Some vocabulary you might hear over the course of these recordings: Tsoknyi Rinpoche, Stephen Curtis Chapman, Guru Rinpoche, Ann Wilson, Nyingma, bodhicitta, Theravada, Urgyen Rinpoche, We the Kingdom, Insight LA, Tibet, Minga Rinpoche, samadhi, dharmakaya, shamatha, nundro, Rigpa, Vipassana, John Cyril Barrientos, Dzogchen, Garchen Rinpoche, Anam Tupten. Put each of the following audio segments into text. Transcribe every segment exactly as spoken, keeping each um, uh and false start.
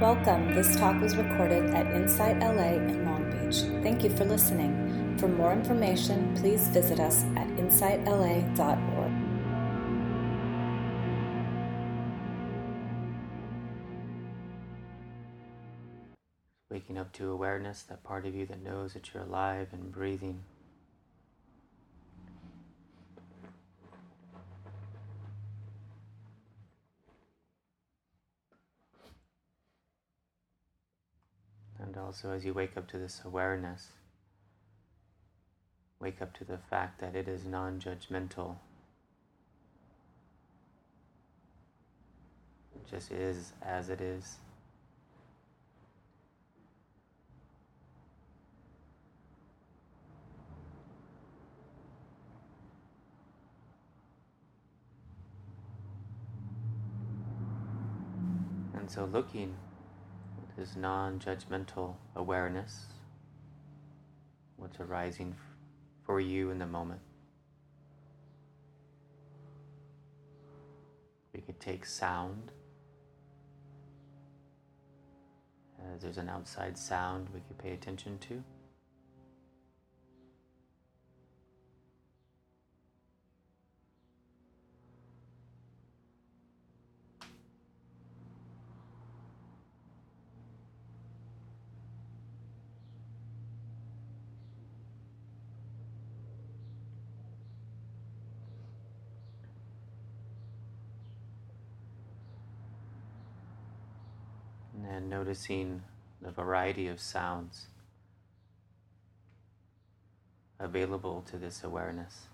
Welcome. This talk was recorded at Insight L A in Long Beach. Thank you for listening. For more information, please visit us at insight l a dot org. Waking up to awareness, that part of you that knows that you're alive and breathing. And also, as you wake up to this awareness, wake up to the fact that it is non-judgmental. It just is as it is. And so looking with this non-judgmental awareness, what's arising f- for you in the moment. We could take sound. As there's an outside sound we could pay attention to. And noticing the variety of sounds available to this awareness.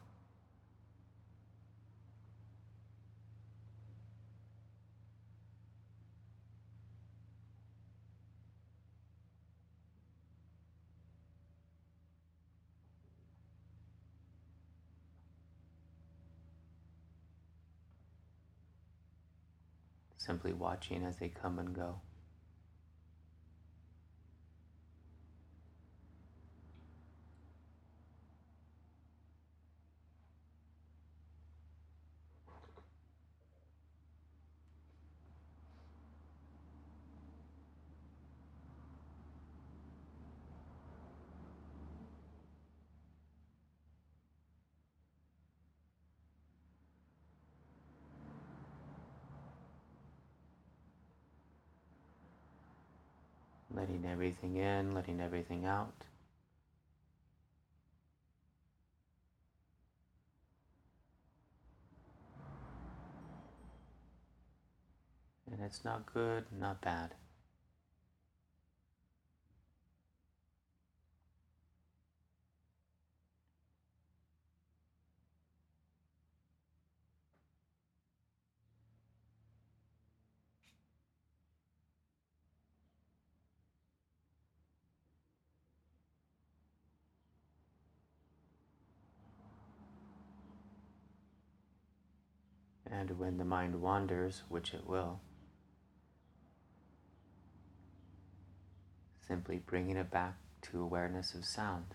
Simply watching as they come and go. Letting everything in, letting everything out. And it's not good, not bad. And when the mind wanders, which it will, simply bringing it back to awareness of sound.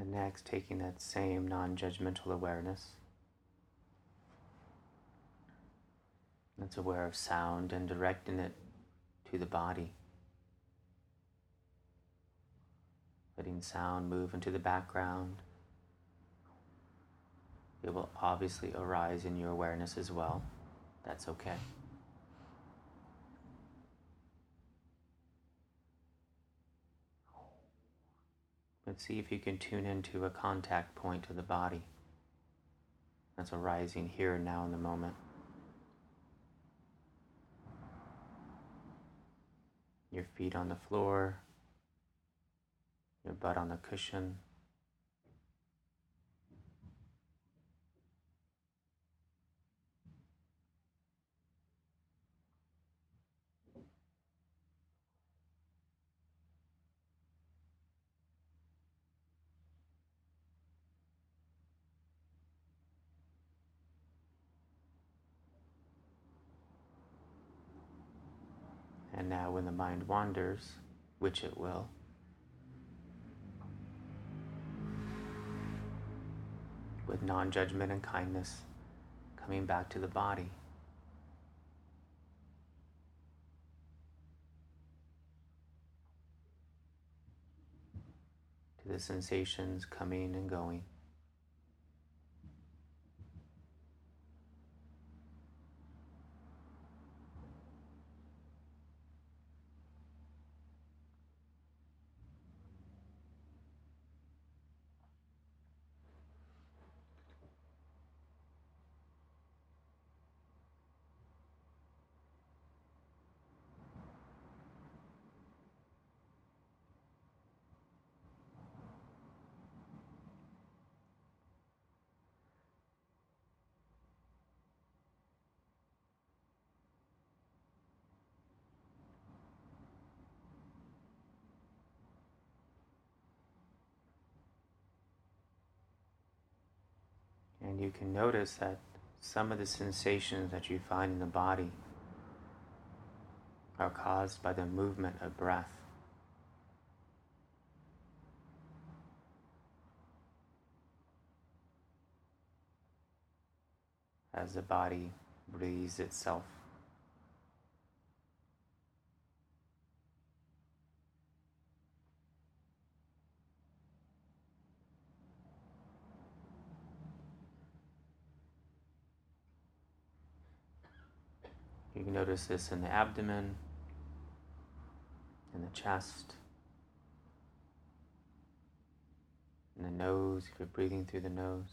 And next, taking that same non-judgmental awareness that's aware of sound and directing it to the body. Letting sound move into the background. It will obviously arise in your awareness as well. That's okay. Let's see if you can tune into a contact point of the body that's arising here and now in the moment. Your feet on the floor, your butt on the cushion, and now when the mind wanders, which it will, with non-judgment and kindness, coming back to the body. To the sensations coming and going. And you can notice that some of the sensations that you find in the body are caused by the movement of breath. As the body breathes itself. You can notice this in the abdomen, in the chest, in the nose, if you're breathing through the nose.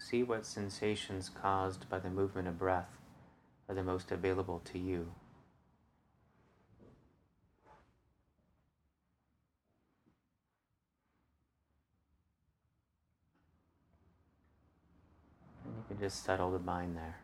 See what sensations caused by the movement of breath are the most available to you. And you can just settle the mind there.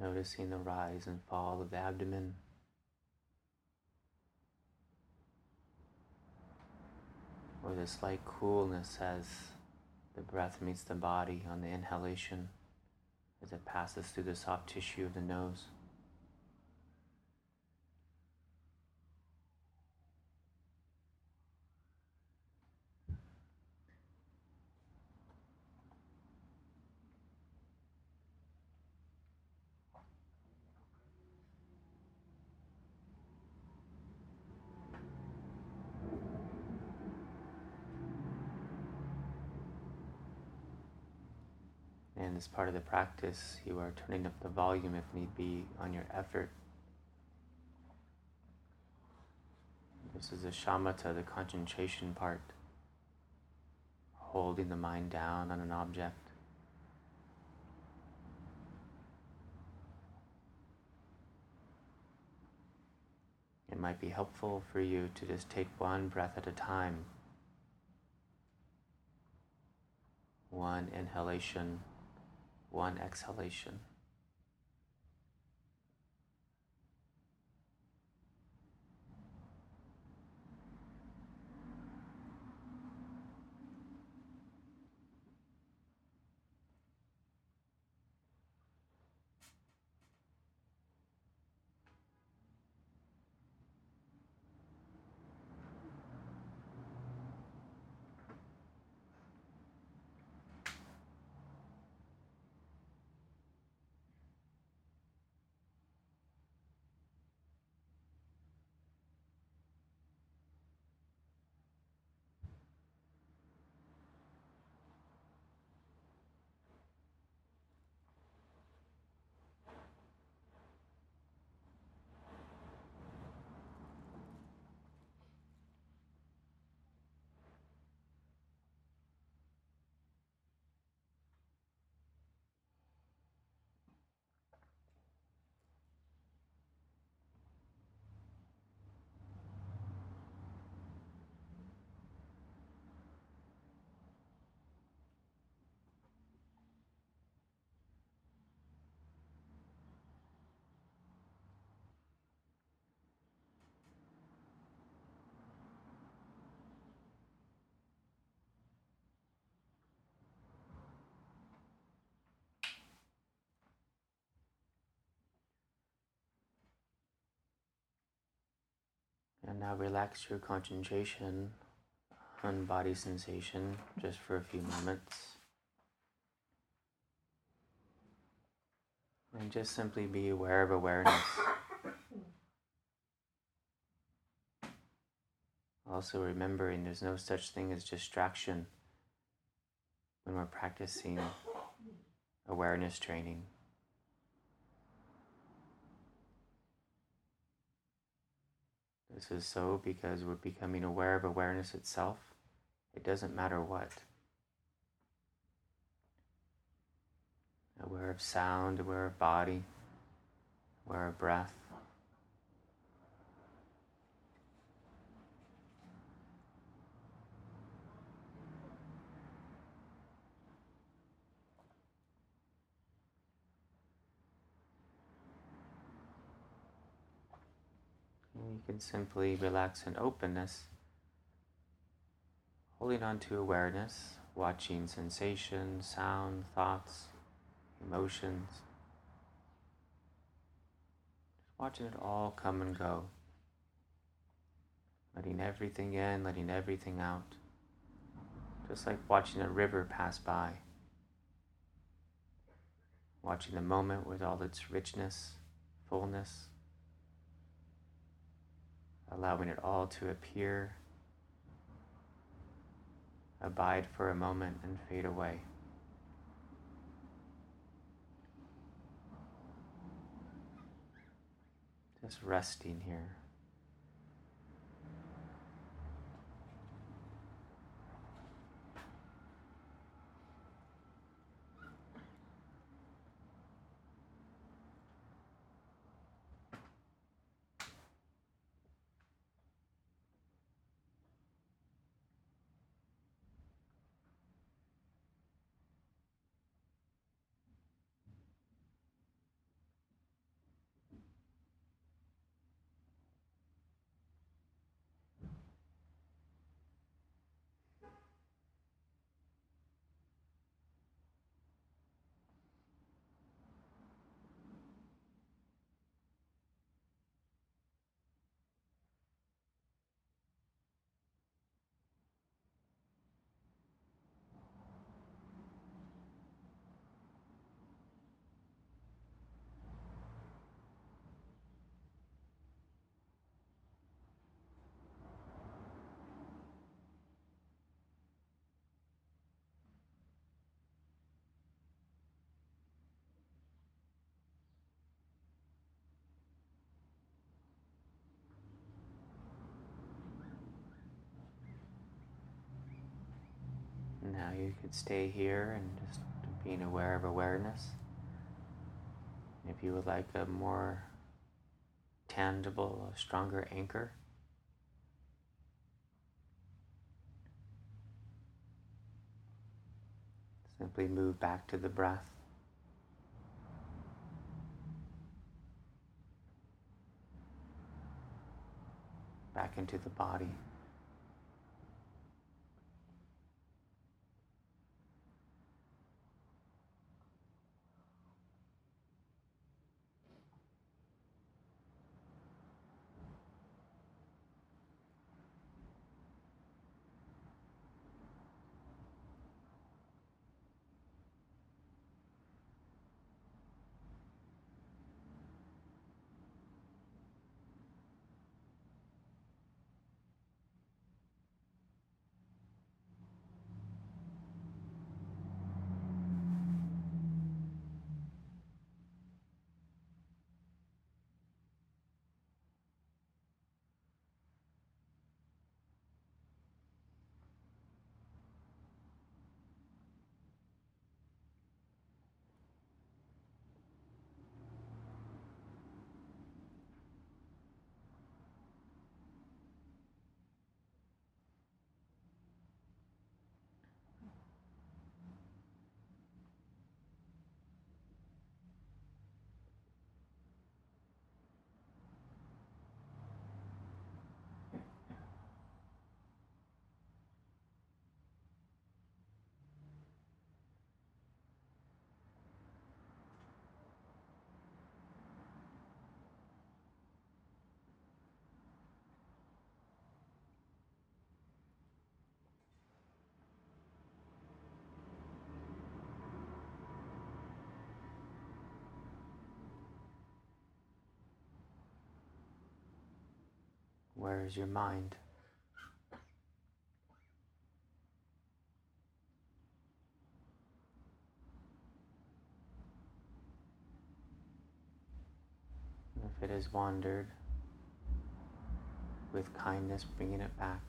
Noticing the rise and fall of the abdomen. Or the slight coolness as the breath meets the body on the inhalation as it passes through the soft tissue of the nose. And as part of the practice, you are turning up the volume, if need be, on your effort. This is the shamatha, the concentration part, holding the mind down on an object. It might be helpful for you to just take one breath at a time, one inhalation, one exhalation. And now relax your concentration on body sensation just for a few moments. And just simply be aware of awareness. Also remembering there's no such thing as distraction when we're practicing awareness training. This is so because we're becoming aware of awareness itself. It doesn't matter what. Aware of sound, aware of body, aware of breath. You can simply relax in openness, holding on to awareness, watching sensation, sound, thoughts, emotions. Just watching it all come and go, letting everything in, letting everything out, just like watching a river pass by, watching the moment with all its richness, fullness. Allowing it all to appear, abide for a moment, and fade away. Just resting here. Now you could stay here and just being aware of awareness. If you would like a more tangible, a stronger anchor, simply move back to the breath. Back into the body. Where is your mind? And if it has wandered, with kindness bringing it back.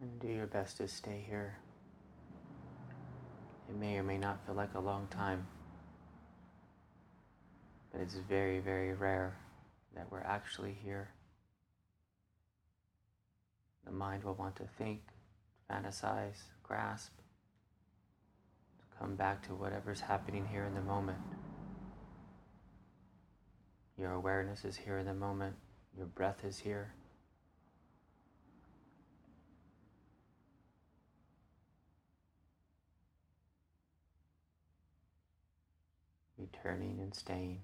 And do your best to stay here. It may or may not feel like a long time, but it's very, very rare that we're actually here. The mind will want to think, fantasize, grasp, to come back to whatever's happening here in the moment. Your awareness is here in the moment. Your breath is here. Returning and staying.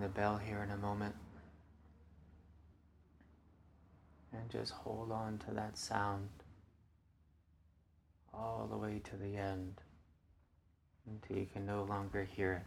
the bell here in a moment. And just hold on to that sound all the way to the end until you can no longer hear it.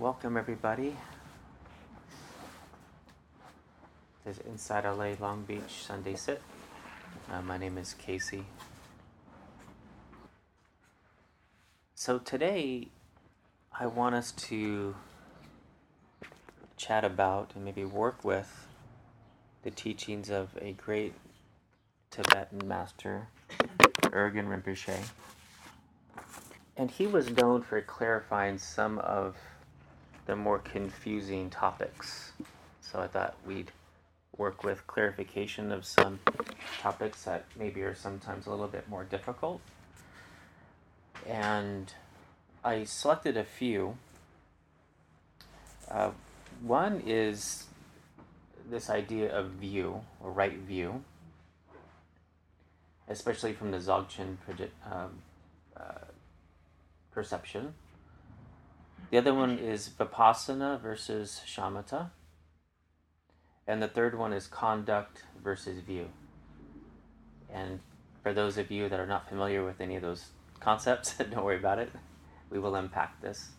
Welcome everybody. This is Insight L A Long Beach Sunday Sit. Uh, my name is Casey. So today I want us to chat about and maybe work with the teachings of a great Tibetan master, Urgyen Rinpoche. And he was known for clarifying some of the more confusing topics. So I thought we'd work with clarification of some topics that maybe are sometimes a little bit more difficult. And I selected a few. Uh, one is this idea of view, or right view, especially from the Dzogchen proje- um, uh, perception. The other one is Vipassana versus shamatha. And the third one is conduct versus view. And for those of you that are not familiar with any of those concepts, don't worry about it. We will unpack this.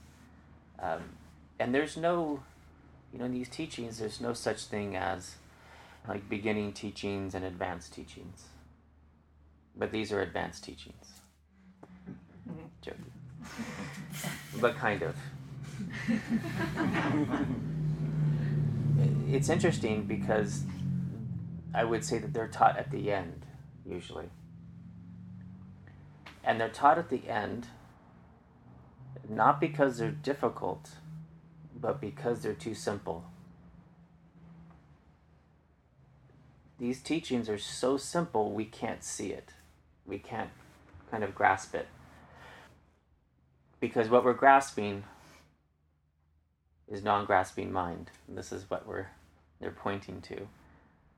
Um, and there's no, you know, in these teachings, there's no such thing as like beginning teachings and advanced teachings. But these are advanced teachings. Joking. But kind of. It's interesting because I would say that they're taught at the end, usually. And they're taught at the end, not because they're difficult, but because they're too simple. These teachings are so simple, we can't see it. We can't kind of grasp it. Because what we're grasping is non-grasping mind. And this is what we're they're pointing to.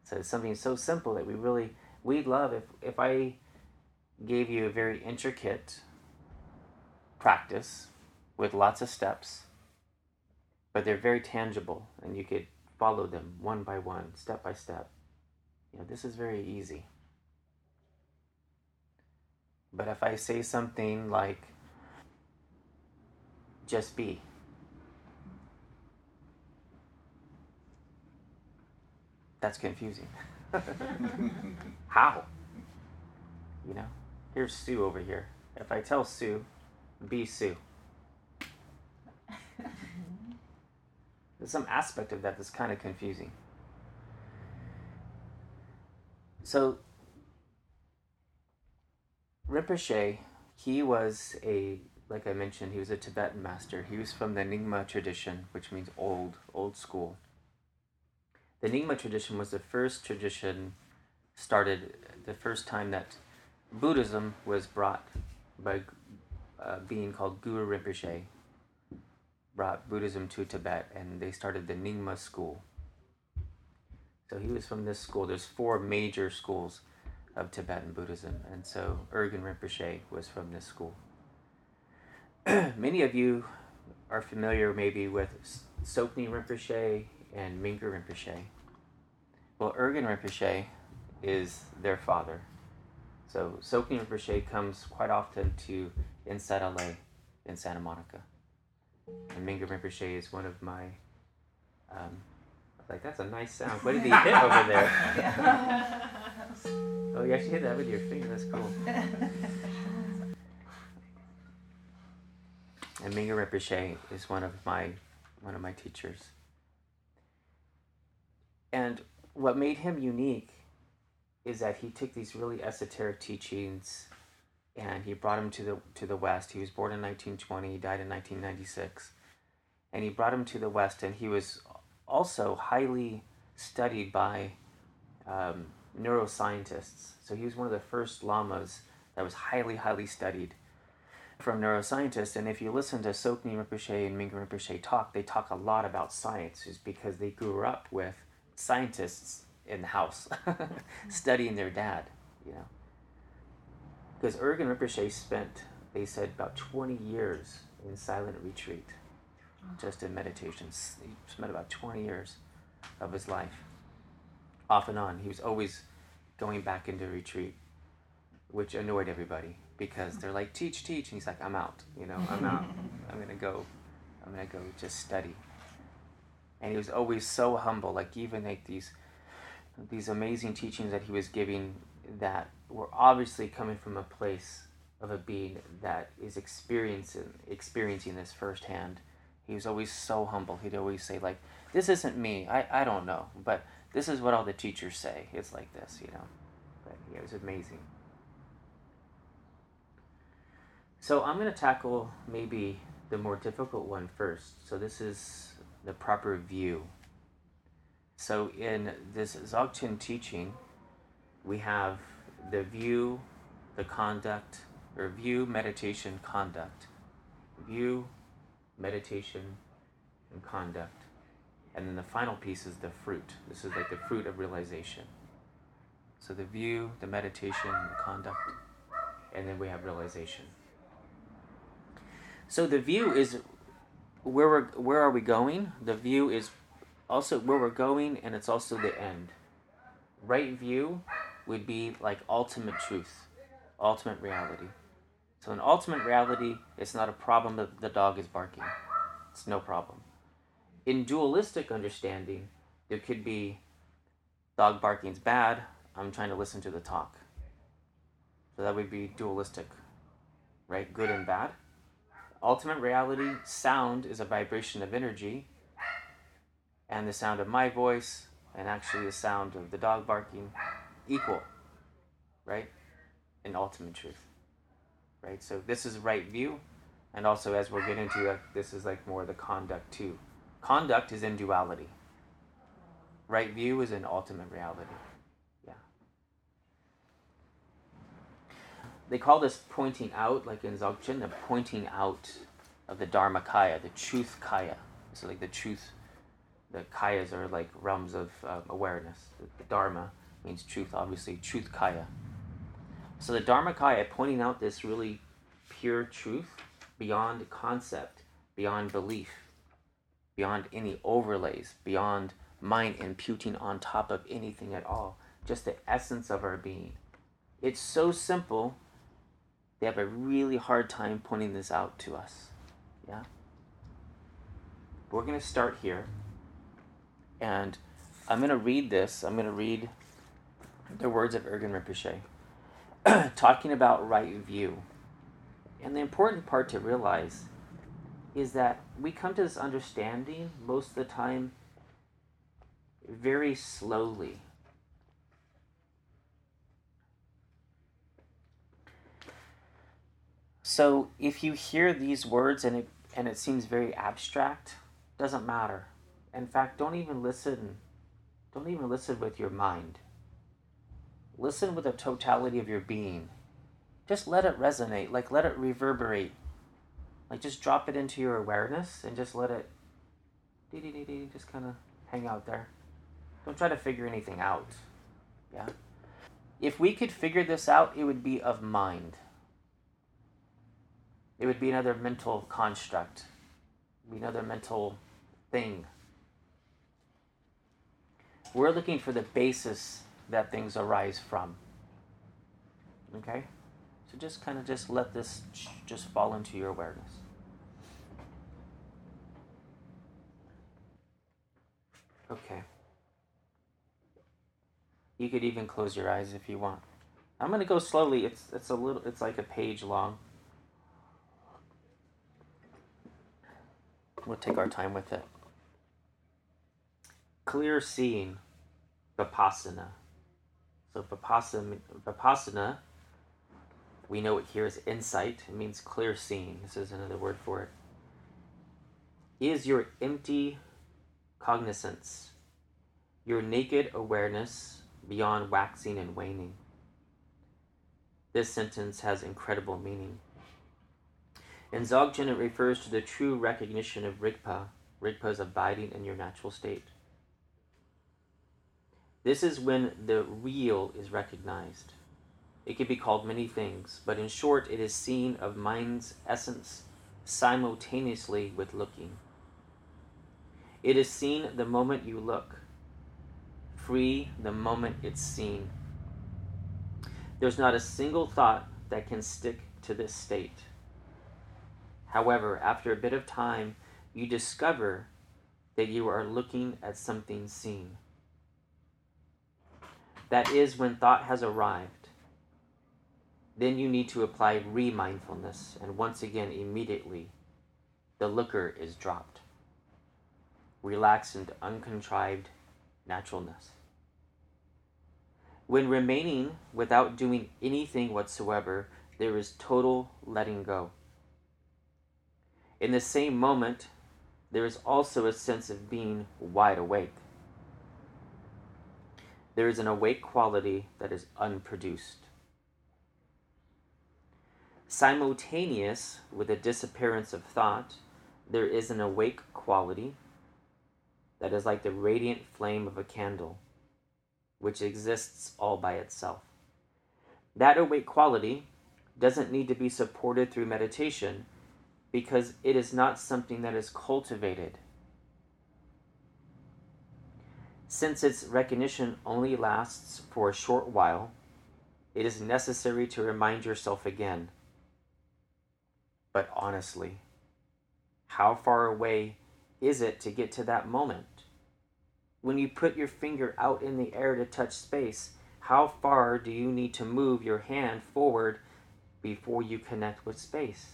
So it's something so simple that we really, we'd love if, if I gave you a very intricate practice with lots of steps, but they're very tangible and you could follow them one by one, step by step. You know, this is very easy. But if I say something like, just be. That's confusing. How? You know, here's Sue over here. If I tell Sue, be Sue. There's some aspect of that that's kind of confusing. So, Rinpoche, he was a Like I mentioned, he was a Tibetan master. He was from the Nyingma tradition, which means old, old school. The Nyingma tradition was the first tradition started, the first time that Buddhism was brought by a being called Guru Rinpoche, brought Buddhism to Tibet, and they started the Nyingma school. So he was from this school. There's four major schools of Tibetan Buddhism, and so Urgyen Rinpoche was from this school. Many of you are familiar maybe with Tsoknyi Rinpoche and Minga Rinpoche. Well, Urgyen Rinpoche is their father. So Tsoknyi Rinpoche comes quite often to Insight L A in Santa Monica. And Minga Rinpoche is one of my, um, like that's a nice sound. What did he hit over there? Oh, you actually hit that with your finger, that's cool. And Minga Rinpoche is one of my one of my teachers. And what made him unique is that he took these really esoteric teachings and he brought them to the to the West. He was born in nineteen twenty, he died in nineteen ninety-six. And he brought them to the West, and he was also highly studied by um, neuroscientists. So he was one of the first lamas that was highly, highly studied from neuroscientists. And if you listen to Tsoknyi Rinpoche and Minga Rinpoche talk, they talk a lot about science, is because they grew up with scientists in the house studying their dad, you know. Because Urgyen Rinpoche spent, they said, about twenty years in silent retreat, just in meditation. He spent about twenty years of his life, off and on. He was always going back into retreat, which annoyed everybody, because they're like, teach, teach, and he's like, I'm out, you know, I'm out, I'm gonna go, I'm gonna go just study. And he was always so humble, like even like these, these amazing teachings that he was giving that were obviously coming from a place of a being that is experiencing experiencing this firsthand. He was always so humble. He'd always say, like, this isn't me, I, I don't know, but this is what all the teachers say, it's like this, you know. But yeah, it was amazing. So I'm going to tackle maybe the more difficult one first. So this is the proper view. So in this Dzogchen teaching, we have the view, the conduct, or view, meditation, conduct. View, meditation, and conduct. And then the final piece is the fruit. This is like the fruit of realization. So the view, the meditation, the conduct, and then we have realization. So the view is where we're, where are we going? The view is also where we're going, and it's also the end. Right view would be like ultimate truth, ultimate reality. So in ultimate reality, it's not a problem that the dog is barking. It's no problem. In dualistic understanding, there could be dog barking's bad, I'm trying to listen to the talk. So that would be dualistic, right? Good and bad. Ultimate reality, sound is a vibration of energy, and the sound of my voice and actually the sound of the dog barking equal, right? In ultimate truth, right? So this is right view, and also as we're getting to that, this is like more the conduct too. Conduct is in duality. Right view is in ultimate reality. Yeah. They call this pointing out, like in Dzogchen, the pointing out of the dharmakaya, the truth kaya. So like the truth, the kayas are like realms of um, awareness. The dharma means truth, obviously, truth kaya. So the dharmakaya pointing out this really pure truth beyond concept, beyond belief, beyond any overlays, beyond mind imputing on top of anything at all, just the essence of our being. It's so simple, they have a really hard time pointing this out to us. Yeah? We're going to start here. And I'm going to read this. I'm going to read the words of Urgyen Rinpoche talking about right view. And the important part to realize is that we come to this understanding most of the time very slowly. So if you hear these words and it, and it seems very abstract, doesn't matter. In fact, don't even listen. Don't even listen with your mind. Listen with the totality of your being. Just let it resonate, like let it reverberate. Like just drop it into your awareness and just let it dee-dee-dee-dee, just kind of hang out there. Don't try to figure anything out. Yeah. If we could figure this out, it would be of mind. It would be another mental construct. It would be another mental thing. We're looking for the basis that things arise from. Okay? So just kind of just let this just fall into your awareness. Okay. You could even close your eyes if you want. I'm going to go slowly. It's it's a little it's like a page long. We'll take our time with it. Clear seeing, Vipassana. So Vipassana, Vipassana, we know it here as insight. It means clear seeing. This is another word for it. Is your empty cognizance, your naked awareness beyond waxing and waning. This sentence has incredible meaning. In Dzogchen, it refers to the true recognition of Rigpa. Rigpa is abiding in your natural state. This is when the real is recognized. It can be called many things, but in short, it is seeing of mind's essence simultaneously with looking. It is seen the moment you look, free the moment it's seen. There's not a single thought that can stick to this state. However, after a bit of time, you discover that you are looking at something seen. That is when thought has arrived. Then you need to apply re-mindfulness, and once again, immediately, the looker is dropped. Relax into uncontrived naturalness. When remaining without doing anything whatsoever, there is total letting go. In the same moment, there is also a sense of being wide awake. There is an awake quality that is unproduced. Simultaneous with the disappearance of thought, there is an awake quality that is like the radiant flame of a candle, which exists all by itself. That awake quality doesn't need to be supported through meditation, because it is not something that is cultivated. Since its recognition only lasts for a short while, it is necessary to remind yourself again. But honestly, how far away is it to get to that moment? When you put your finger out in the air to touch space, how far do you need to move your hand forward before you connect with space?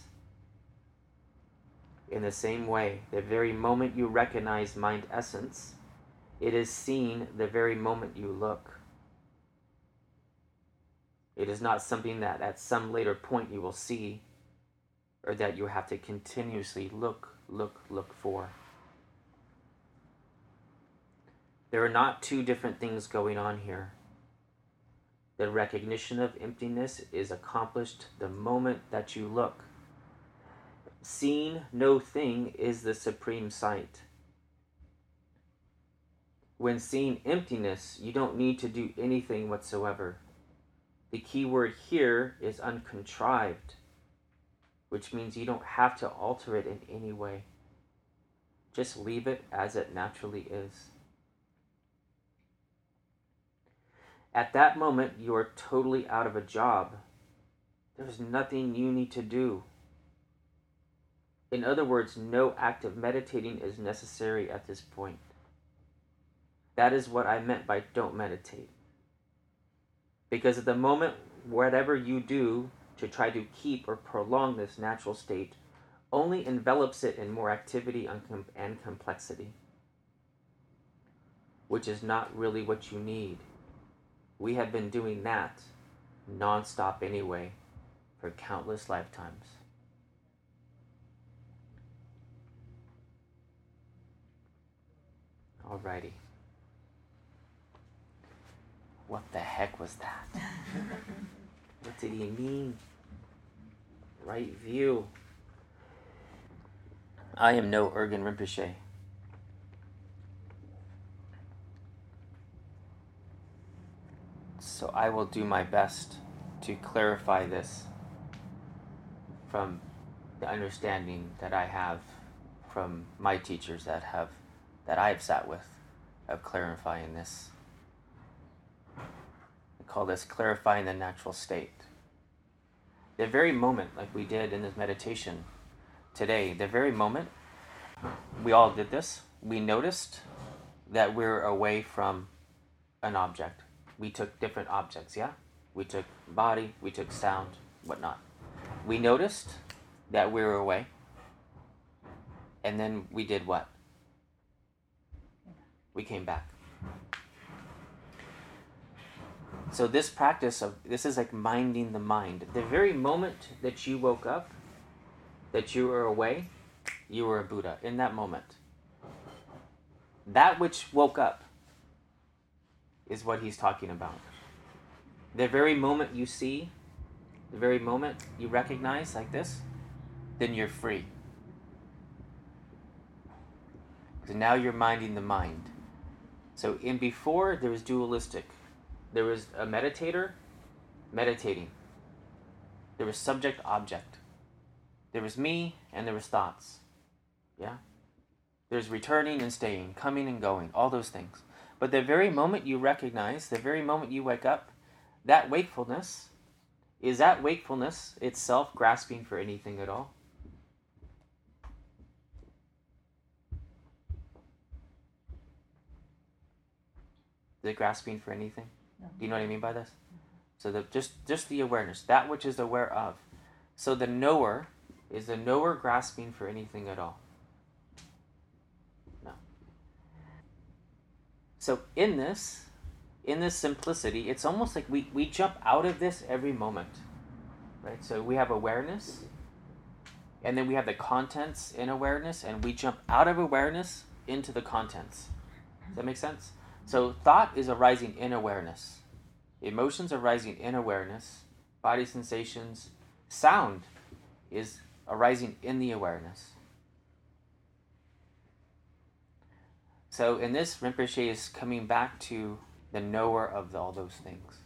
In the same way, the very moment you recognize mind essence, it is seen the very moment you look. It is not something that at some later point you will see, or that you have to continuously look, look, look for. There are not two different things going on here. The recognition of emptiness is accomplished the moment that you look. Seeing no thing is the supreme sight. When seeing emptiness, you don't need to do anything whatsoever. The key word here is uncontrived, which means you don't have to alter it in any way. Just leave it as it naturally is. At that moment, you are totally out of a job. There's nothing you need to do. In other words, no active meditating is necessary at this point. That is what I meant by don't meditate. Because at the moment, whatever you do to try to keep or prolong this natural state only envelops it in more activity and complexity, which is not really what you need. We have been doing that nonstop anyway for countless lifetimes. Alrighty. What the heck was that? What did he mean? Right view. I am no Urgyen Rinpoche. So I will do my best to clarify this from the understanding that I have from my teachers that have that I've sat with of clarifying this. We call this clarifying the natural state. The very moment, like we did in this meditation today, the very moment we all did this, we noticed that we're away from an object. We took different objects, yeah? We took body, we took sound, whatnot. We noticed that we were away, and then we did what? We came back. So this practice of, this is like minding the mind. The very moment that you woke up, that you were away, you were a Buddha in that moment. That which woke up is what he's talking about. The very moment you see, the very moment you recognize like this, then you're free. So now you're minding the mind. So in before, there was dualistic. There was a meditator meditating. There was subject-object. There was me, and there was thoughts. Yeah? There's returning and staying, coming and going, all those things. But the very moment you recognize, the very moment you wake up, that wakefulness, is that wakefulness itself grasping for anything at all? Is it grasping for anything? No. Do you know what I mean by this? So the, just, just the awareness, that which is aware of. So the knower, is the knower grasping for anything at all? No. So in this, in this simplicity, it's almost like we, we jump out of this every moment, right? So we have awareness, and then we have the contents in awareness, and we jump out of awareness into the contents. Does that make sense? So thought is arising in awareness. Emotions arising in awareness, body sensations, sound is arising in the awareness. So in this, Rinpoche is coming back to the knower of all those things.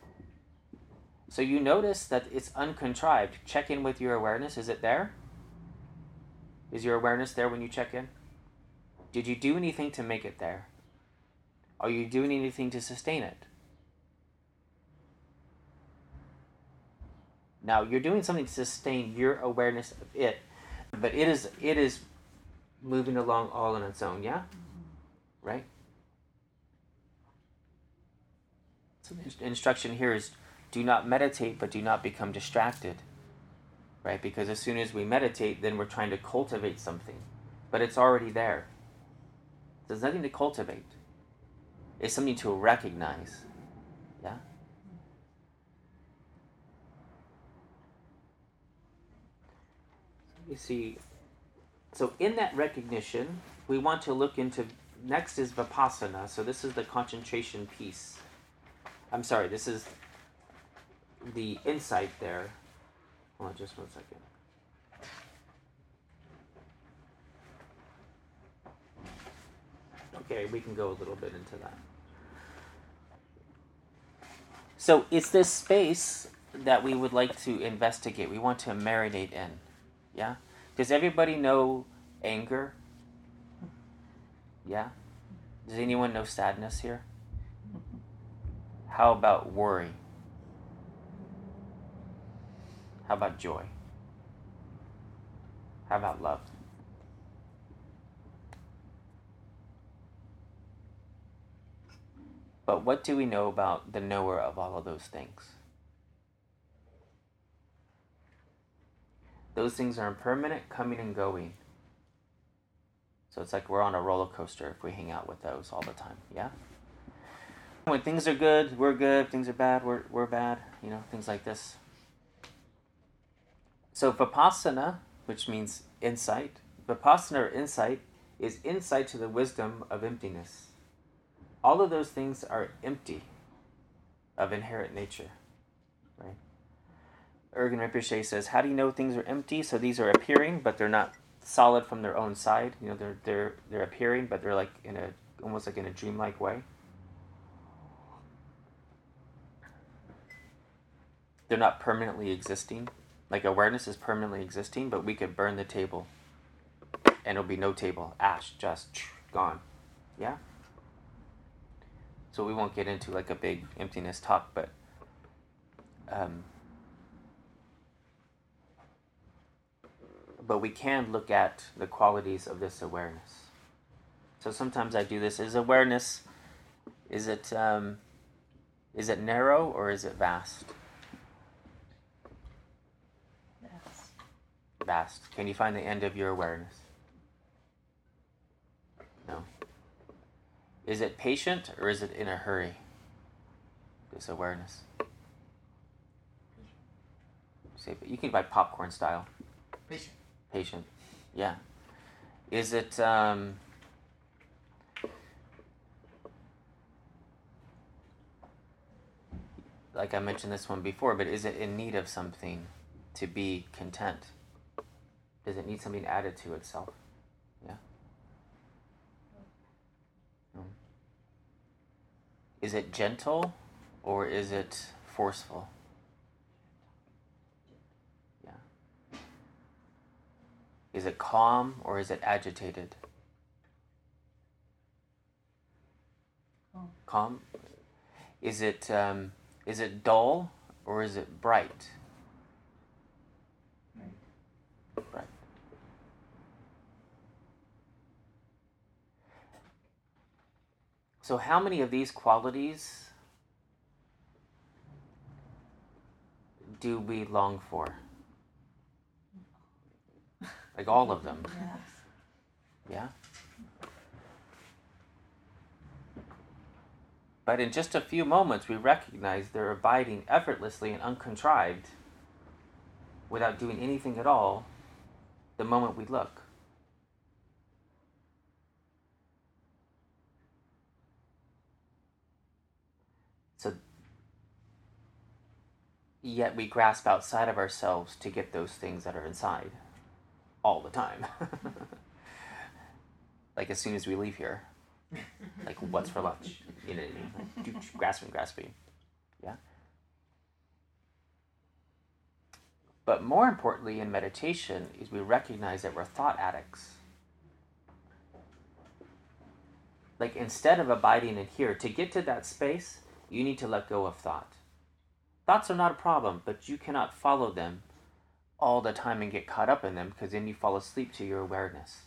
So you notice that it's uncontrived. Check in with your awareness. Is it there? Is your awareness there when you check in? Did you do anything to make it there? Are you doing anything to sustain it? Now, you're doing something to sustain your awareness of it, but it is it is moving along all on its own, yeah? Right? So the instruction here is do not meditate, but do not become distracted, right? Because as soon as we meditate, then we're trying to cultivate something, but it's already there. There's nothing to cultivate. It's something to recognize, yeah? You see, so in that recognition, we want to look into, next is Vipassana. So this is the concentration piece. I'm sorry, this is the insight there. Hold on just one second. Okay, we can go a little bit into that. So it's this space that we would like to investigate. We want to marinate in. Yeah? Does everybody know anger? Yeah? Does anyone know sadness here? How about worry? How about joy? How about love? But what do we know about the knower of all of those things? Those things are impermanent, coming and going. So it's like we're on a roller coaster if we hang out with those all the time, yeah? When things are good, we're good. Things are bad, we're, we're bad. You know, things like this. So Vipassana, which means insight. Vipassana or insight is insight to the wisdom of emptiness. All of those things are empty of inherent nature, right? Urgyen Rinpoche says, how do you know things are empty? So these are appearing, but they're not solid from their own side. You know, they're they're they're appearing, but they're like in a almost like in a dreamlike way. They're not permanently existing. Like awareness is permanently existing, but we could burn the table and it'll be no table. Ash, just gone. Yeah? So we won't get into like a big emptiness talk, but um But we can look at the qualities of this awareness. So sometimes I do this. Is awareness, is it um, is it narrow or is it vast? Vast. Vast. Can you find the end of your awareness? No. Is it patient or is it in a hurry? This awareness. Say, but you can buy popcorn style. Patient. Patient, yeah. Is it um, like I mentioned this one before, but is it in need of something to be content? Does it need something added to itself? Yeah? No. Is it gentle or is it forceful? Yeah. Is it calm or is it agitated? Calm. Calm? Is it um, is it dull or is it bright? Bright. Bright. So how many of these qualities do we long for? Like all of them. Yes. Yeah? But in just a few moments, we recognize they're abiding effortlessly and uncontrived, without doing anything at all, the moment we look. So, yet we grasp outside of ourselves to get those things that are inside, all the time. Like as soon as we leave here. Like, what's for lunch? You know, like, grasping, grasping. Yeah? But more importantly in meditation is we recognize that we're thought addicts. Like, instead of abiding in here, to get to that space, you need to let go of thought. Thoughts are not a problem, but you cannot follow them all the time and get caught up in them, because then you fall asleep to your awareness.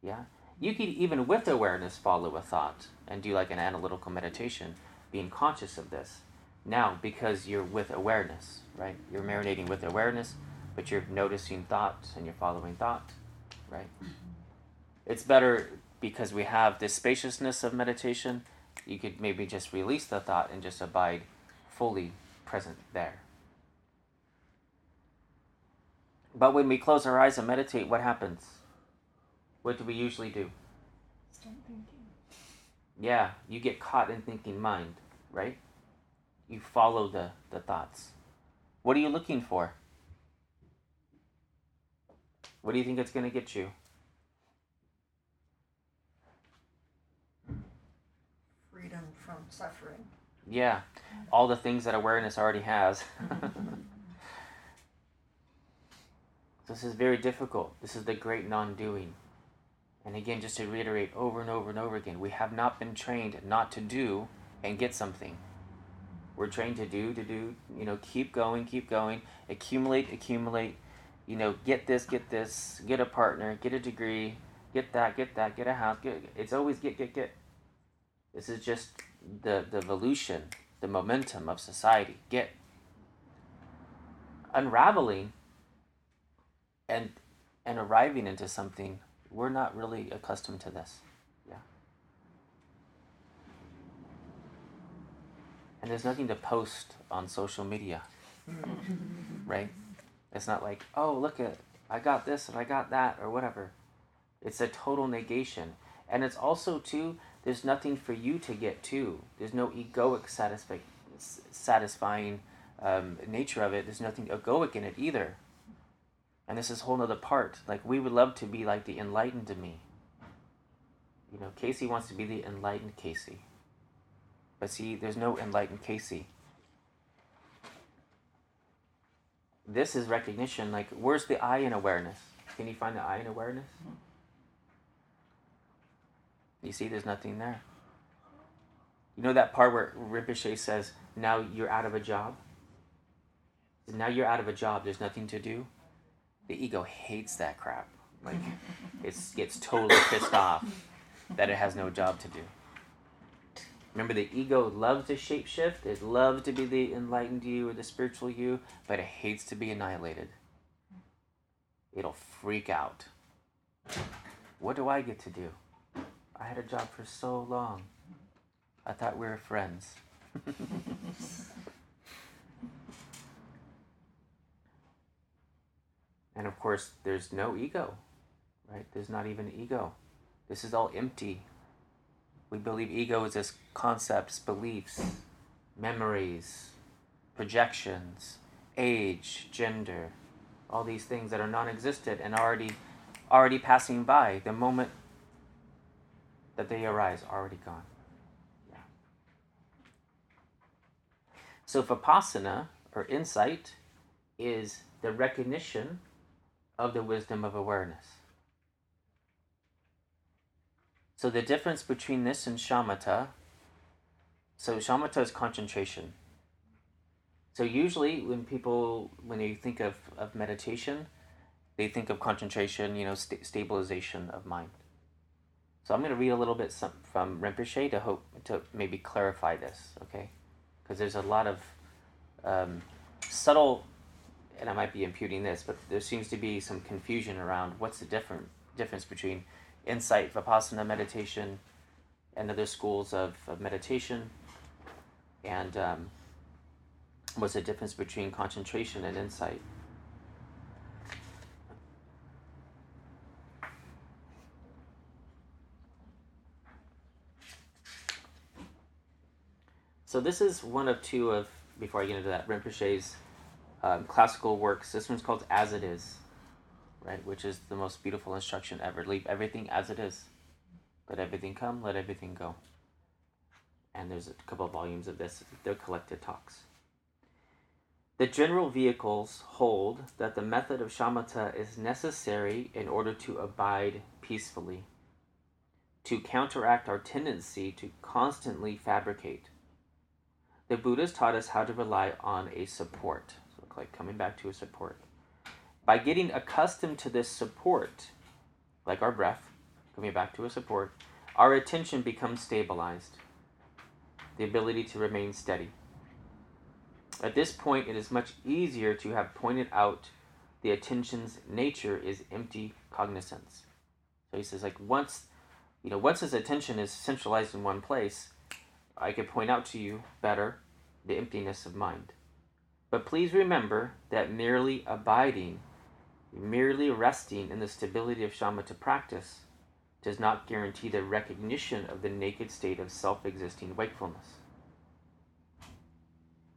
Yeah? You could even with awareness follow a thought and do like an analytical meditation, being conscious of this. Now, because you're with awareness, right? You're marinating with awareness, but you're noticing thoughts and you're following thought, right? It's better because we have this spaciousness of meditation. You could maybe just release the thought and just abide fully present there. But when we close our eyes and meditate, what happens? What do we usually do? Start thinking. Yeah, you get caught in thinking mind, right? You follow the, the thoughts. What are you looking for? What do you think it's going to get you? Freedom from suffering. Yeah, all the things that awareness already has. This is very difficult. This is the great non-doing. And again, just to reiterate over and over and over again, we have not been trained not to do and get something. We're trained to do, to do, you know, keep going, keep going, accumulate, accumulate, you know, get this, get this, get a partner, get a degree, get that, get that, get a house. Get, it's always get, get, get. This is just the, the evolution, the momentum of society. Get. Unraveling and and arriving into something. We're not really accustomed to this. Yeah. And there's nothing to post on social media. Right? It's not like, oh, look at, I got this and I got that or whatever. It's a total negation. And it's also, too, there's nothing for you to get to. There's no egoic satisfi- satisfying um, nature of it. There's nothing egoic in it either. And this is a whole other part. Like, we would love to be like the enlightened me. You know, Casey wants to be the enlightened Casey. But see, there's no enlightened Casey. This is recognition. Like, where's the I in awareness? Can you find the I in awareness? You see, there's nothing there. You know that part where Rinpoche says, now you're out of a job? Now you're out of a job, there's nothing to do? The ego hates that crap. Like, it gets totally pissed off that it has no job to do. Remember, the ego loves to shapeshift. It loves to be the enlightened you or the spiritual you, but it hates to be annihilated. It'll freak out. What do I get to do? I had a job for so long. I thought we were friends. And of course, there's no ego, right? There's not even ego. This is all empty. We believe ego is just concepts, beliefs, memories, projections, age, gender, all these things that are non-existent and already already passing by the moment that they arise, already gone. Yeah. So Vipassana, or insight, is the recognition of the wisdom of awareness. So the difference between this and shamatha, so shamatha is concentration. So usually when people, when they think of, of meditation, they think of concentration, you know, st- stabilization of mind. So I'm going to read a little bit some, from Rinpoche to hope to maybe clarify this, okay? Because there's a lot of um, subtle, and I might be imputing this, but there seems to be some confusion around what's the different difference between insight, Vipassana meditation, and other schools of, of meditation, and um, what's the difference between concentration and insight. So this is one of two of, before I get into that, Rinpoche's um, classical works. This one's called As It Is, right? Which is the most beautiful instruction ever. Leave everything as it is. Let everything come, let everything go. And there's a couple of volumes of this. They're collected talks. The general vehicles hold that the method of shamatha is necessary in order to abide peacefully, to counteract our tendency to constantly fabricate. The Buddhas taught us how to rely on a support. So it's like coming back to a support. By getting accustomed to this support, like our breath, coming back to a support, our attention becomes stabilized, the ability to remain steady. At this point, it is much easier to have pointed out the attention's nature is empty cognizance. So he says, like, once, you know, once his attention is centralized in one place, I could point out to you better the emptiness of mind. But please remember that merely abiding, merely resting in the stability of shamatha practice does not guarantee the recognition of the naked state of self-existing wakefulness.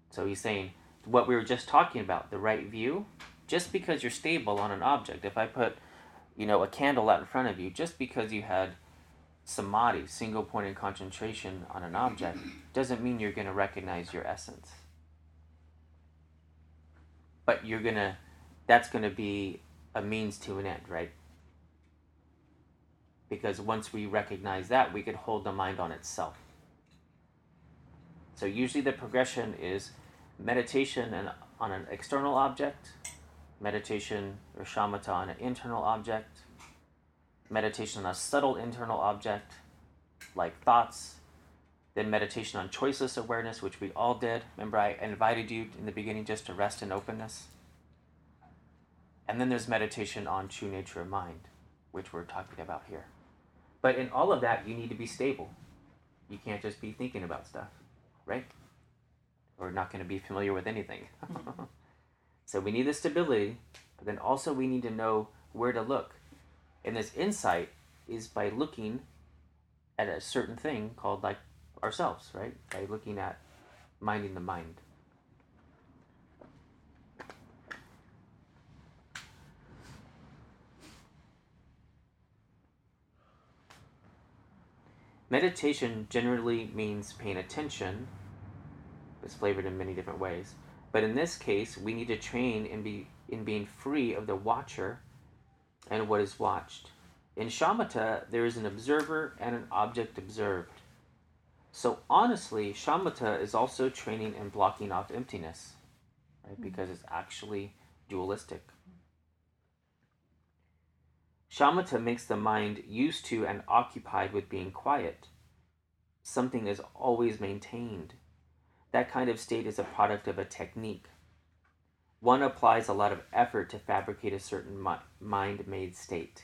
So he's saying, what we were just talking about, the right view, just because you're stable on an object, if I put, you know, a candle out in front of you, just because you had samadhi, single pointed concentration on an object, doesn't mean you're going to recognize your essence. But you're going to, that's going to be a means to an end, right? Because once we recognize that, we could hold the mind on itself. So usually the progression is meditation on an external object, meditation or shamatha on an internal object, meditation on a subtle internal object, like thoughts, then meditation on choiceless awareness, which we all did. Remember, I invited you in the beginning just to rest in openness. And then there's meditation on true nature of mind, which we're talking about here. But in all of that, you need to be stable. You can't just be thinking about stuff, right? Or not going to be familiar with anything. So we need the stability, but then also we need to know where to look. And this insight is by looking at a certain thing called, like, ourselves, right? By looking at minding the mind. Meditation generally means paying attention. It's flavored in many different ways. But in this case, we need to train in, be, in being free of the watcher and what is watched. In shamatha, there is an observer and an object observed. So honestly, shamatha is also training in blocking off emptiness, right? Mm-hmm. Because it's actually dualistic. Shamatha makes the mind used to and occupied with being quiet. Something is always maintained. That kind of state is a product of a technique. One applies a lot of effort to fabricate a certain mind-made state.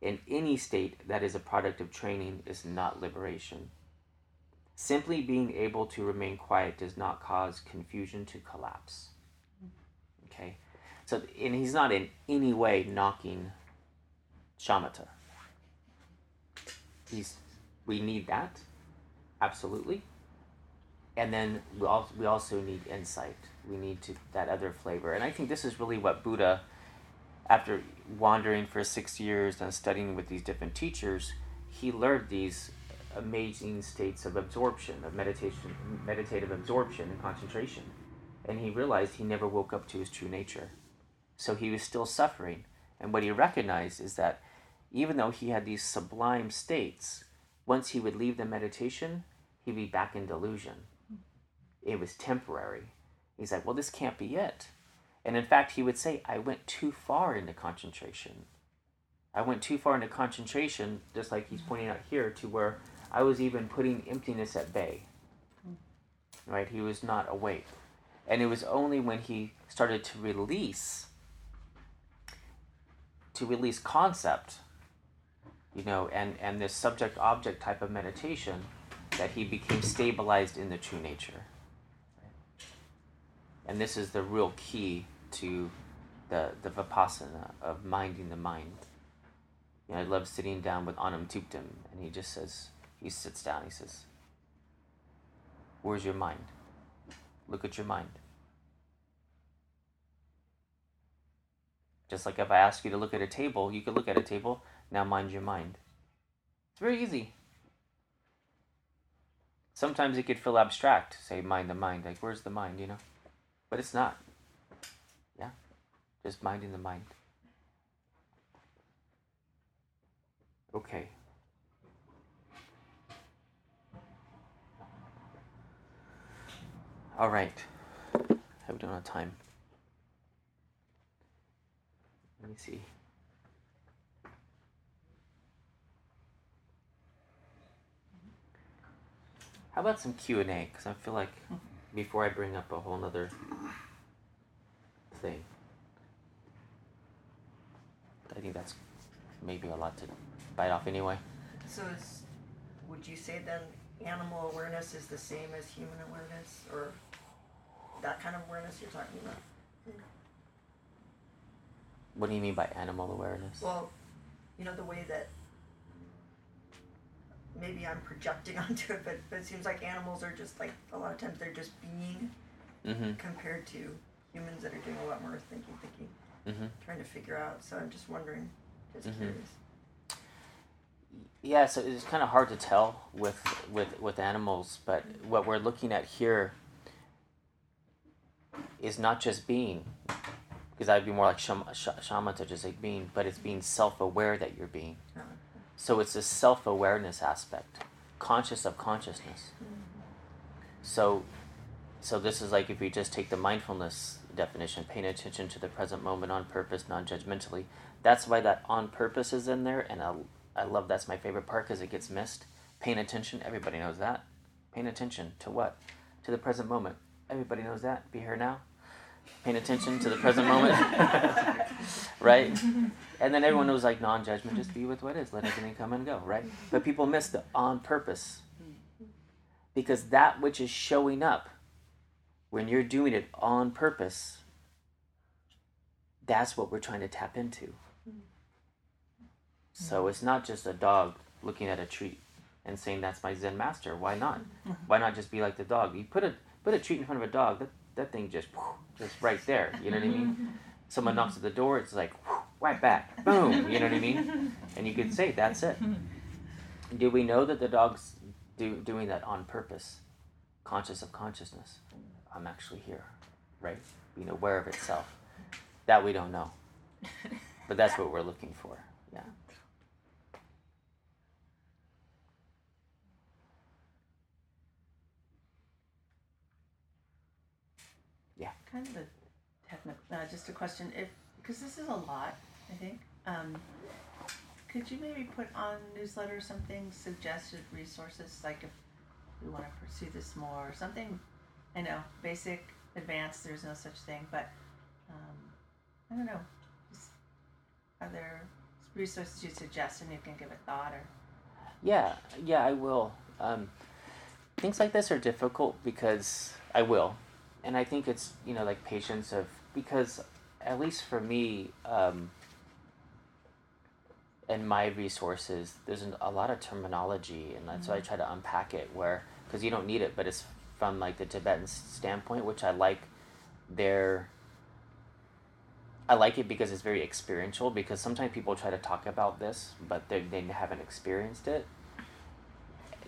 And any state that is a product of training is not liberation. Simply being able to remain quiet does not cause confusion to collapse. Okay? So, and he's not in any way knocking shamatha. He's, we need that, absolutely. And then we also, we also need insight. We need to that other flavor. And I think this is really what Buddha, after wandering for six years and studying with these different teachers, he learned these amazing states of absorption, of meditation, meditative absorption and concentration. And he realized he never woke up to his true nature. So he was still suffering. And what he recognized is that even though he had these sublime states, once he would leave the meditation, he'd be back in delusion. It was temporary. He's like, well, this can't be it. And in fact, he would say, I went too far into concentration. I went too far into concentration, just like he's pointing out here, to where I was even putting emptiness at bay. Right? He was not awake. And it was only when he started to release, to release concept, you know, and, and this subject-object type of meditation, that he became stabilized in the true nature. And this is the real key to the, the Vipassana of minding the mind. You know, I love sitting down with Anam Tupten, and he just says, he sits down, he says, where's your mind? Look at your mind. Just like if I ask you to look at a table, you can look at a table, now mind your mind. It's very easy. Sometimes it could feel abstract, say mind the mind, like where's the mind, you know? But it's not. Yeah? Just minding the mind. Okay. All right. How are we doing on time? Let me see. How about some Q and A? Because I feel like before I bring up a whole nother thing, I think that's maybe a lot to bite off anyway. So is, would you say then animal awareness is the same as human awareness, or that kind of awareness you're talking about? What do you mean by animal awareness? Well, you know, the way that maybe I'm projecting onto it, but, but it seems like animals are just like, a lot of times they're just being mm-hmm. compared to humans that are doing a lot more thinking, thinking, mm-hmm. trying to figure out. So I'm just wondering, just mm-hmm. curious. Yeah, so it's kind of hard to tell with, with, with animals, but what we're looking at here is not just being, because I'd be more like sham- sh- shamatha, just like being, but it's being self-aware that you're being. Uh-huh. So it's this self-awareness aspect, conscious of consciousness. So so this is like if you just take the mindfulness definition, paying attention to the present moment on purpose, non-judgmentally. That's why that on purpose is in there, and I, I love that's my favorite part because it gets missed. Paying attention, everybody knows that. Paying attention to what? To the present moment. Everybody knows that. Be here now. Paying attention to the present moment, right? And then everyone was like, non-judgment, just be with what is, let everything come and go, right? But people miss the on purpose, because that which is showing up when you're doing it on purpose, that's what we're trying to tap into. So it's not just a dog looking at a treat and saying, that's my Zen master. Why not? Why not just be like the dog? You put a put a treat in front of a dog, that that thing just, just right there, you know what I mean? Someone knocks at the door, it's like, right back, boom, you know what I mean? And you could say, that's it. Do we know that the dog's do, doing that on purpose? Conscious of consciousness. I'm actually here, right? Being aware of itself. That we don't know. But that's what we're looking for, yeah. Kind of a technical, uh, just a question, if because this is a lot, I think. Um, could you maybe put on newsletter or something, suggested resources, like if we want to pursue this more or something? I know, basic, advanced, there's no such thing, but um, I don't know. Just, are there resources you suggest and you can give it thought? Or? Yeah, yeah, I will. Um, things like this are difficult because I will. And I think it's, you know, like patience of, because at least for me, um, and my resources, there's an, a lot of terminology, and that's mm-hmm. why I try to unpack it where, because you don't need it, but it's from like the Tibetan standpoint, which I like their... I like it because it's very experiential, because sometimes people try to talk about this, but they, they haven't experienced it.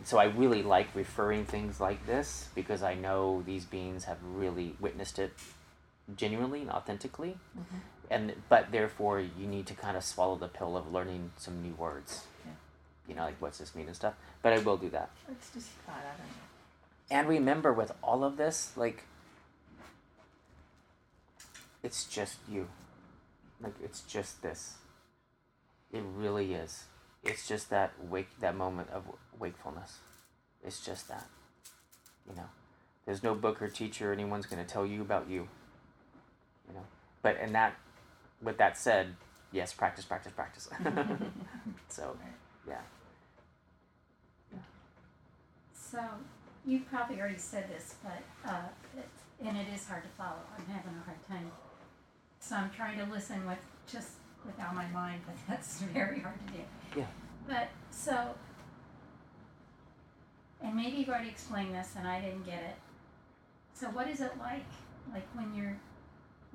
So I really like referring things like this, because I know these beings have really witnessed it genuinely and authentically. Mm-hmm. And but therefore, you need to kind of swallow the pill of learning some new words. Yeah. You know, like, what's this mean and stuff. But I will do that. It's just fun, I don't know. And remember, with all of this, like, it's just you. Like, it's just this. It really is. It's just that wake, that moment of wakefulness. It's just that. You know, there's no book or teacher or anyone's going to tell you about you. You know, but and that, with that said, yes, practice, practice, practice. So, yeah. So, you've probably already said this, but uh, it, and it is hard to follow. I'm having a hard time. So I'm trying to listen with just without my mind, but that's very hard to do. Yeah. But so, and maybe you've already explained this and I didn't get it. So what is it like, like when you're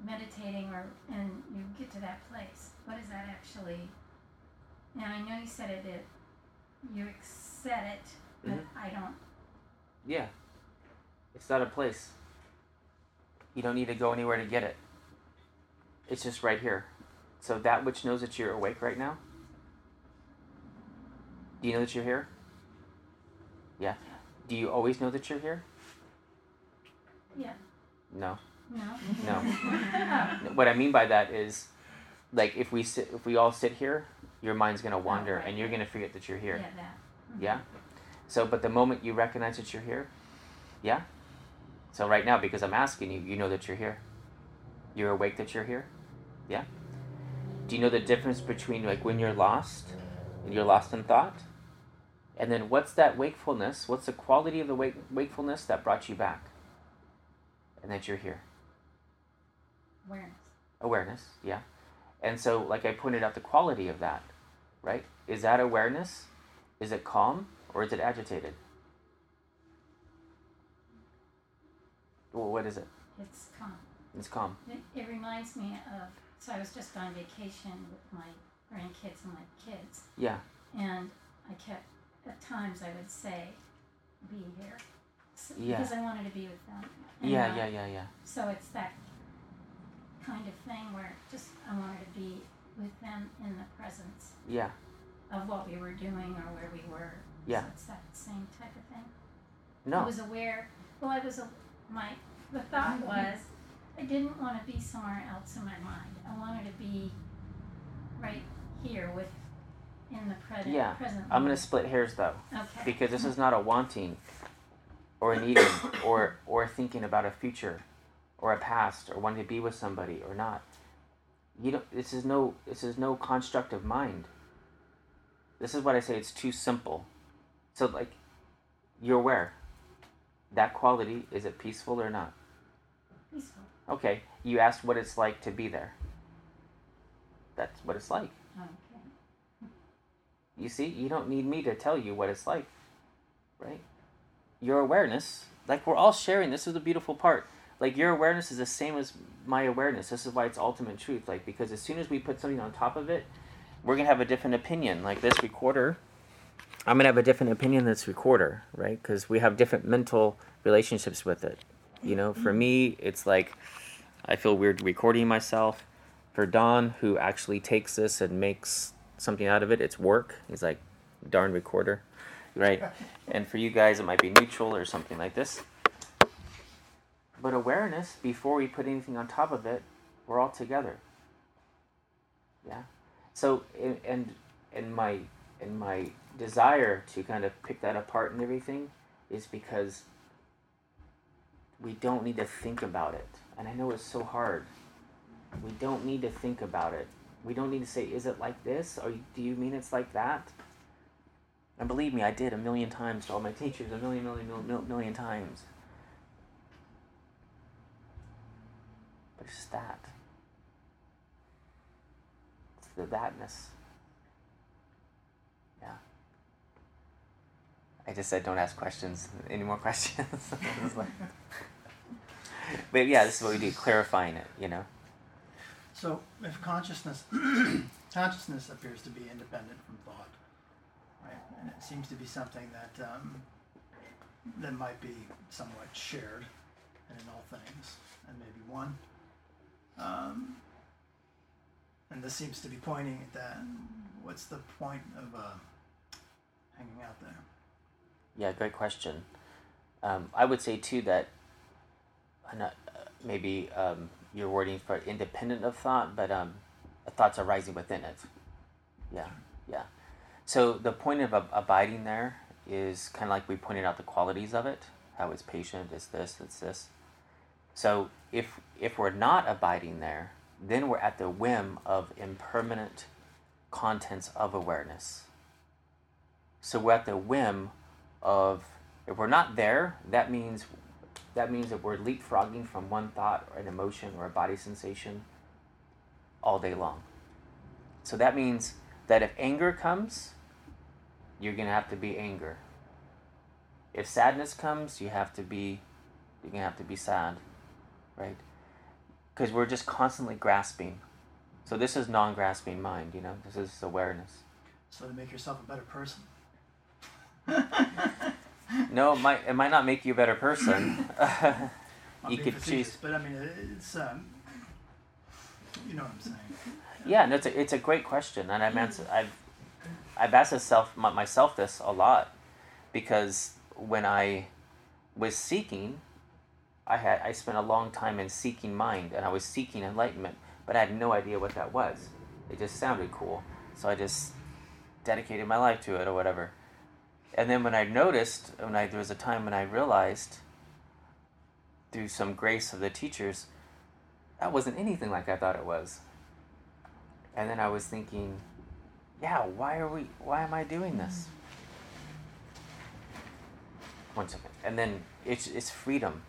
meditating or and you get to that place? What is that actually? Now I know you said it, it you said it, but mm-hmm. I don't. Yeah. It's not a place. You don't need to go anywhere to get it. It's just right here. So that which knows that you're awake right now, do you know that you're here? Yeah. Do you always know that you're here? Yeah. No. No. No. What I mean by that is, like, if we sit, if we all sit here, your mind's gonna wander, oh, right. And you're gonna forget that you're here. Yeah. That. Mm-hmm. Yeah. So, but the moment you recognize that you're here, yeah. So right now, because I'm asking you, you know that you're here. You're awake that you're here? Yeah? Do you know the difference between like when you're lost and you're lost in thought? And then what's that wakefulness? What's the quality of the wake- wakefulness that brought you back? And that you're here? Awareness. Awareness, yeah. And so like I pointed out the quality of that, right? Is that awareness? Is it calm or is it agitated? Well, what is it? It's calm. It's calm. It, it reminds me of, so I was just on vacation with my grandkids and my kids. Yeah. And I kept, at times I would say, be here. So, yeah. Because I wanted to be with them. And yeah, I, yeah, yeah, yeah. So it's that kind of thing where just I wanted to be with them in the presence. Yeah. Of what we were doing or where we were. Yeah. So it's that same type of thing. No. I was aware, well I was, a, my, the thought was, I didn't want to be somewhere else in my mind. I wanted to be right here with in the present. Yeah, present I'm going to split hairs though. Okay. Because this is not a wanting or a needing or, or thinking about a future or a past or wanting to be with somebody or not. You don't, this is no this is no construct of mind. This is what I say, it's too simple. So like you're aware. That quality, is it peaceful or not? Peaceful. Okay, you asked what it's like to be there. That's what it's like. Okay. You see, you don't need me to tell you what it's like, right? Your awareness, like we're all sharing, this is the beautiful part. Like your awareness is the same as my awareness. This is why it's ultimate truth, like because as soon as we put something on top of it, we're going to have a different opinion. Like this recorder, I'm going to have a different opinion than this recorder, right? Because we have different mental relationships with it. You know, for me, it's like I feel weird recording myself. For Don, who actually takes this and makes something out of it, it's work. He's like, darn recorder, right? And for you guys, it might be neutral or something like this. But awareness, before we put anything on top of it, we're all together. Yeah. So, and and, and my and my desire to kind of pick that apart and everything is because we don't need to think about it. And I know it's so hard. We don't need to think about it. We don't need to say, is it like this? Or do you mean it's like that? And believe me, I did a million times to all my teachers, a million, million, million, million times. But it's just that. It's the thatness. Yeah. I just said don't ask questions. Any more questions? Like, but yeah, this is what we do, clarifying it, you know. So if consciousness consciousness appears to be independent from thought, right? And it seems to be something that um, that might be somewhat shared in all things, and maybe one. Um, and this seems to be pointing at that. What's the point of uh, hanging out there? Yeah, great question. Um, I would say too that not, uh, maybe um, your wording for independent of thought, but um, thoughts arising within it. Yeah, yeah. So the point of ab- abiding there is kind of like we pointed out the qualities of it, how it's patient, it's this, it's this. So if if we're not abiding there, then we're at the whim of impermanent contents of awareness. So we're at the whim of, if we're not there, that means that means that we're leapfrogging from one thought or an emotion or a body sensation all day long. So that means that if anger comes, you're going to have to be anger. If sadness comes, you have to be you're going to have to be sad, right? Because we're just constantly grasping. So this is non-grasping mind, you know? This is awareness. So to make yourself a better person. No, it might, it might not make you a better person. You could choose. But I mean, it's, um, you know what I'm saying. Yeah, no, it's a, it's a great question. And I've answered, I've, I've asked myself, myself this a lot, because when I was seeking, I had I spent a long time in seeking mind, and I was seeking enlightenment, but I had no idea what that was. It just sounded cool, so I just dedicated my life to it or whatever. And then when I noticed, when I there was a time when I realized, through some grace of the teachers, that wasn't anything like I thought it was. And then I was thinking, yeah, why are we? Why am I doing this? One second, and then it's it's freedom.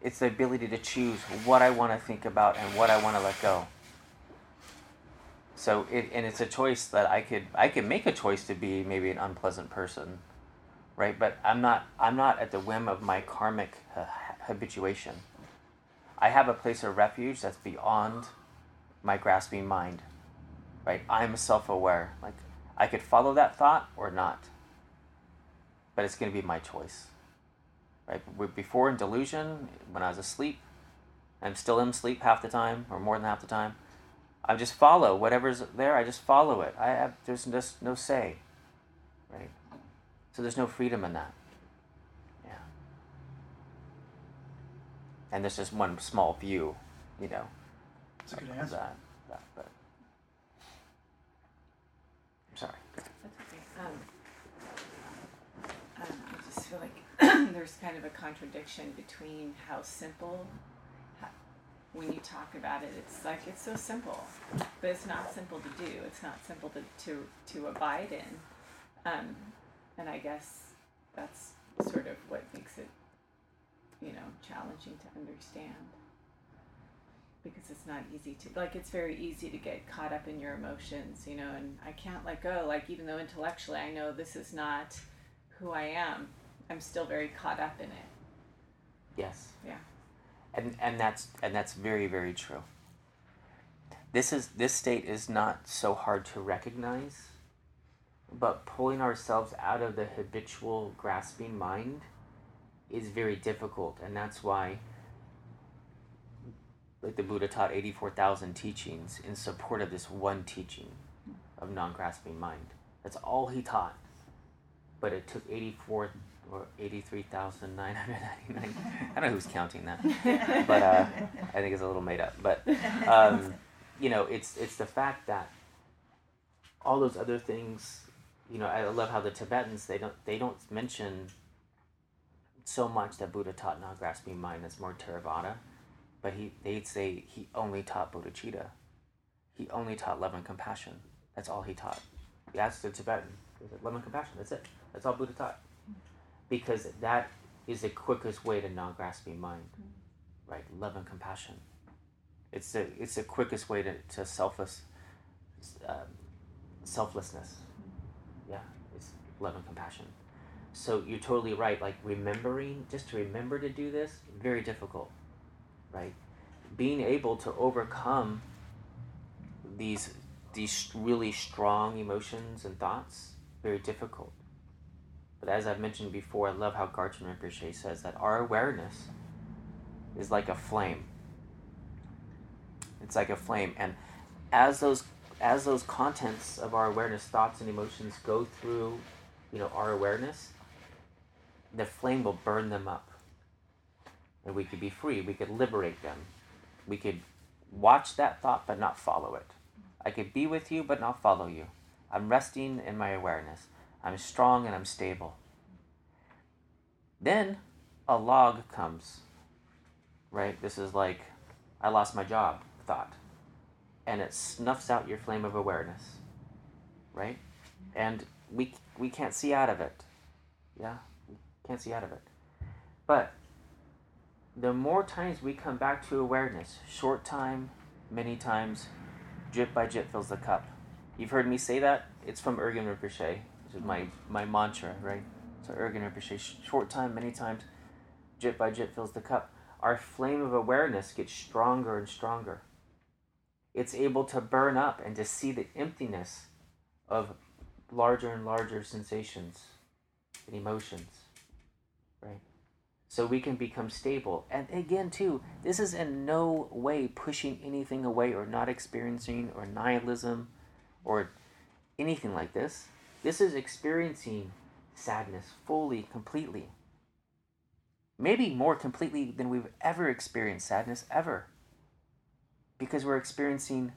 It's the ability to choose what I want to think about and what I want to let go. So it and it's a choice that I could I could make a choice to be maybe an unpleasant person, right? But I'm not I'm not at the whim of my karmic uh, habituation. I have a place of refuge that's beyond my grasping mind, right? I'm self-aware. Like I could follow that thought or not, but it's going to be my choice. Right? Before in delusion, when I was asleep, I'm still in sleep half the time, or more than half the time, I just follow whatever's there, I just follow it. I have, there's just no say, right? So there's no freedom in that, yeah. And there's just one small view, you know. That's a good answer. That, that, but. I'm sorry. That's okay. Um, um, I just feel like there's kind of a contradiction between how simple, how, when you talk about it, it's like it's so simple, but it's not simple to do. It's not simple to to, to abide in, um, and I guess that's sort of what makes it, you know, challenging to understand, because it's not easy to, like, it's very easy to get caught up in your emotions, you know, and I can't let go, like, even though intellectually I know this is not who I am, I'm still very caught up in it. Yes. Yeah. And and that's and that's very, very true. This is this state is not so hard to recognize, but pulling ourselves out of the habitual grasping mind is very difficult, and that's why, like, the Buddha taught eighty-four thousand teachings in support of this one teaching of non-grasping mind. That's all he taught. But it took eighty-four or eighty-three thousand nine hundred ninety-nine. I don't know who's counting that, but uh, I think it's a little made up. But um, you know, it's it's the fact that all those other things. You know, I love how the Tibetans they don't they don't mention so much that Buddha taught non-grasping mind. That's more Theravada, but he they'd say he only taught bodhicitta. He only taught love and compassion. That's all he taught. That's the Tibetan. Love and compassion. That's it. That's all Buddha taught. Because that is the quickest way to non-grasping mind, right? Love and compassion. It's the it's the quickest way to to selfless, um, selflessness. Yeah, it's love and compassion. So you're totally right, like remembering, just to remember to do this, very difficult, right? Being able to overcome these these really strong emotions and thoughts, very difficult. But as I've mentioned before, I love how Garchen Rinpoche says that our awareness is like a flame. It's like a flame, and as those as those contents of our awareness, thoughts and emotions, go through, you know, our awareness, the flame will burn them up, and we could be free. We could liberate them. We could watch that thought but not follow it. I could be with you but not follow you. I'm resting in my awareness. I'm strong and I'm stable. Then a log comes, right? This is like, I lost my job thought. And it snuffs out your flame of awareness, right? And we we can't see out of it. Yeah, we can't see out of it. But the more times we come back to awareness, short time, many times, drip by drip fills the cup. You've heard me say that. It's from Urgyen Rinpoche, which is my, my mantra, right? So Urgyen Rinpoche, short time, many times, drip by drip fills the cup. Our flame of awareness gets stronger and stronger. It's able to burn up and to see the emptiness of larger and larger sensations and emotions, right? So we can become stable. And again, too, this is in no way pushing anything away or not experiencing or nihilism or anything like this. This is experiencing sadness fully, completely. Maybe more completely than we've ever experienced sadness, ever. Because we're experiencing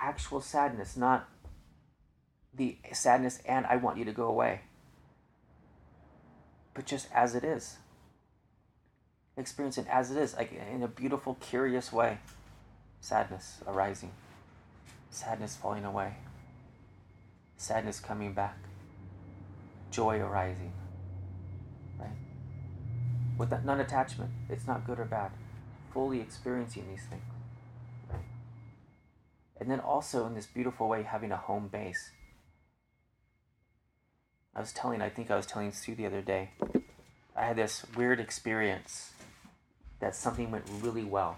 actual sadness, not the sadness and I want you to go away. But just as it is. Experience it as it is, like in a beautiful, curious way. Sadness arising. Sadness falling away. Sadness coming back. Joy arising. Right? With that non-attachment, it's not good or bad. Fully experiencing these things. Right? And then also in this beautiful way, having a home base. I was telling, I think I was telling Sue the other day, I had this weird experience that something went really well.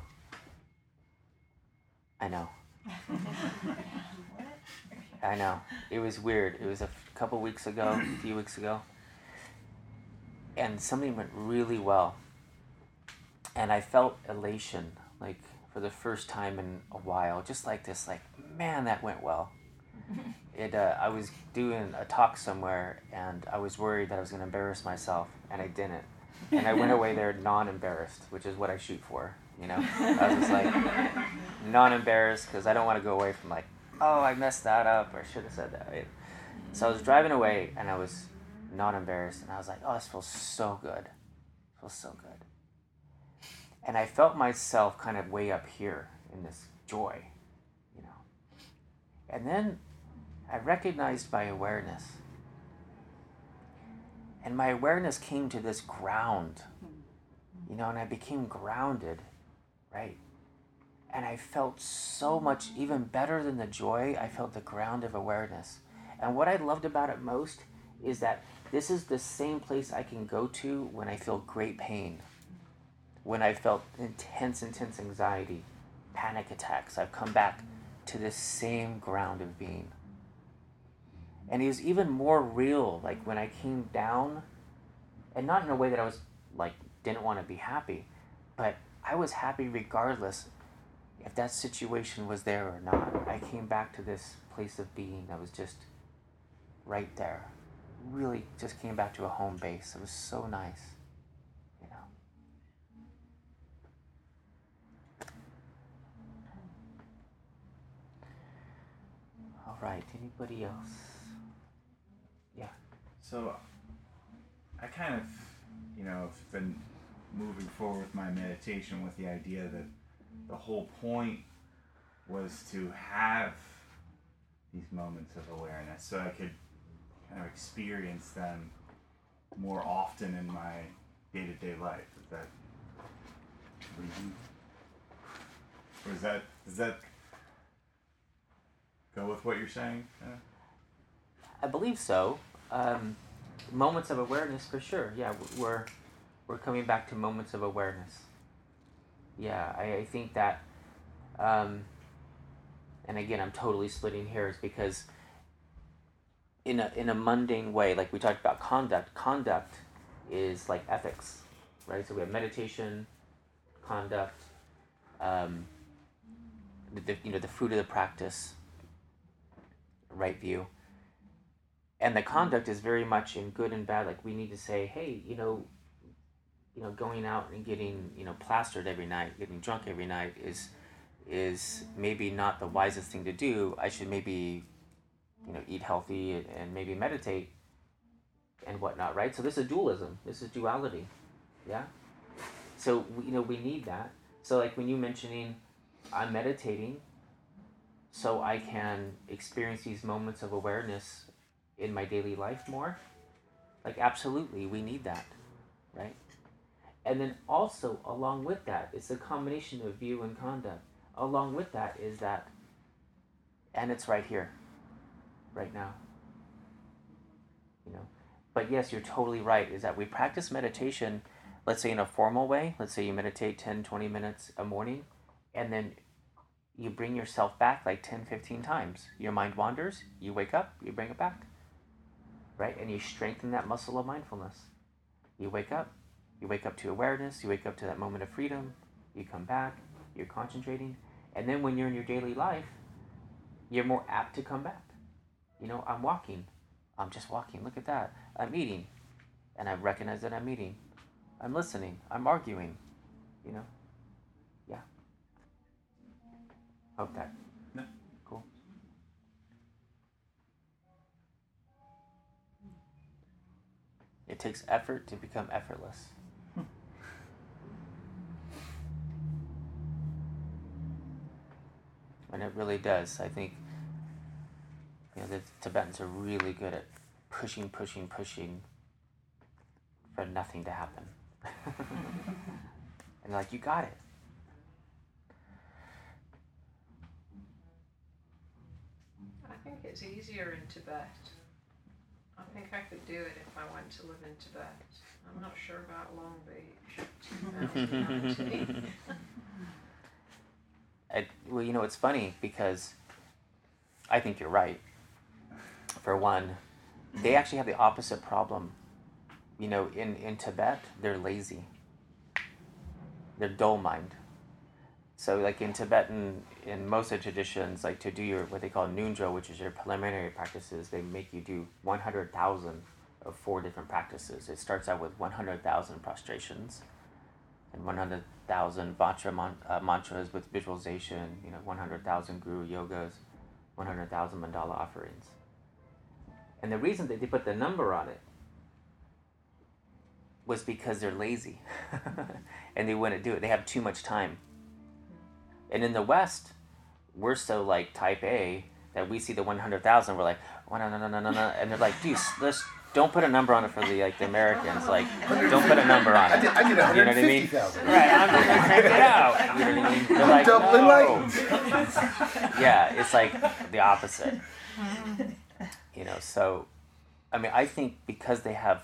I know. I know. It was weird. It was a couple weeks ago, a few weeks ago. And something went really well. And I felt elation, like for the first time in a while, just like this, like, man, that went well. It, uh, I was doing a talk somewhere, and I was worried that I was going to embarrass myself, and I didn't. And I went away there non-embarrassed, which is what I shoot for, you know? I was just like, non-embarrassed, because I don't want to go away from like, oh, I messed that up, or I should have said that. It, so I was driving away, and I was non-embarrassed, and I was like, oh, this feels so good. It feels so good. And I felt myself kind of way up here in this joy, you know? And then I recognized my awareness. And my awareness came to this ground, you know, and I became grounded, right? And I felt so much, even better than the joy, I felt the ground of awareness. And what I loved about it most is that this is the same place I can go to when I feel great pain, when I felt intense, intense anxiety, panic attacks. I've come back to this same ground of being. And it was even more real, like when I came down, and not in a way that I was like, didn't want to be happy, but I was happy regardless if that situation was there or not. I came back to this place of being that was just right there. Really just came back to a home base. It was so nice, you know. All right, anybody else? So, I kind of, you know, have been moving forward with my meditation with the idea that the whole point was to have these moments of awareness so I could kind of experience them more often in my day-to-day life. Is that reason? Or is that, does that go with what you're saying? Yeah. I believe so. Um, moments of awareness, for sure. Yeah, we're we're coming back to moments of awareness. Yeah, I, I think that, um, and again, I'm totally splitting hairs because in a in a mundane way, like we talked about conduct, conduct is like ethics, right? So we have meditation, conduct, um, the, you know, the fruit of the practice, right view. And the conduct is very much in good and bad. Like we need to say, hey, you know, you know, going out and getting, you know, plastered every night, getting drunk every night is is maybe not the wisest thing to do. I should maybe, you know, eat healthy and, and maybe meditate and whatnot, right? So this is dualism. This is duality, yeah? So, you know, we need that. So like when you mentioning, I'm meditating so I can experience these moments of awareness in my daily life more, like absolutely, we need that, right? And then also along with that, it's a combination of view and conduct. Along with that is that, and it's right here, right now, you know? But yes, you're totally right, is that we practice meditation, let's say in a formal way, let's say you meditate ten, twenty minutes a morning, and then you bring yourself back like ten, fifteen times. Your mind wanders, you wake up, you bring it back, right? And you strengthen that muscle of mindfulness. You wake up, you wake up to awareness, you wake up to that moment of freedom, you come back, you're concentrating, and then when you're in your daily life, you're more apt to come back. You know, I'm walking, I'm just walking, look at that. I'm eating, and I recognize that I'm eating. I'm listening, I'm arguing, you know? Yeah. Hope that. No. Cool. It takes effort to become effortless. Hmm. And it really does. I think, you know, the Tibetans are really good at pushing, pushing, pushing for nothing to happen. And like, you got it. I think it's easier in Tibet. I think I could do it if I went to live in Tibet. I'm not sure about Long Beach. twenty nineteen I, well, you know, it's funny because I think you're right. For one, they actually have the opposite problem. You know, in, in Tibet, they're lazy. They're dull-minded. So, like, in Tibetan, in most of the traditions, like, to do your, what they call nundro, which is your preliminary practices, they make you do one hundred thousand of four different practices. It starts out with one hundred thousand prostrations, and one hundred thousand vajra man, uh, mantras with visualization, you know, one hundred thousand guru yogas, one hundred thousand mandala offerings. And the reason that they put the number on it was because they're lazy and they wouldn't do it. They have too much time. And in the West, we're so like type A that we see the one hundred thousand, we're like, oh, no, no, no, no, no, no. And they're like, dude, let's, don't put a number on it for the like the Americans. Like, don't put a number on it. I did, I did one hundred fifty thousand. You know what I mean? Right, I'm going to check it out. You know what I mean? They're like, doubling no. Yeah, it's like the opposite. You know, so, I mean, I think because they have...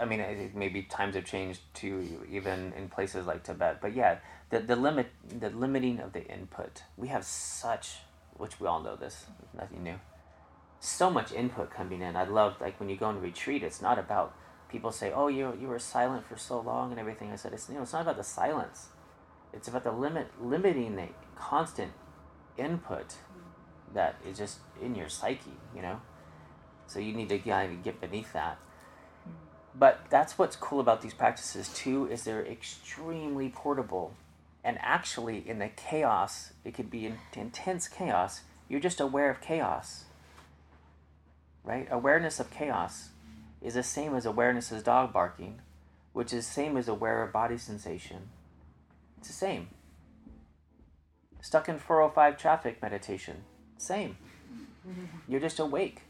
I mean, I think maybe times have changed too, even in places like Tibet. But yeah, the the limit, the limiting of the input. We have such, which we all know this, nothing new. So much input coming in. I love like when you go on retreat. It's not about people say, "Oh, you you were silent for so long" and everything. I said, "It's you know, it's not about the silence. It's about the limit, limiting the constant input that is just in your psyche. You know, so you need to kind of get beneath that." But that's what's cool about these practices, too, is they're extremely portable. And actually, in the chaos, it could be in intense chaos, you're just aware of chaos, right? Awareness of chaos is the same as awareness as dog barking, which is the same as aware of body sensation. It's the same. Stuck in four oh five traffic meditation, same. You're just awake.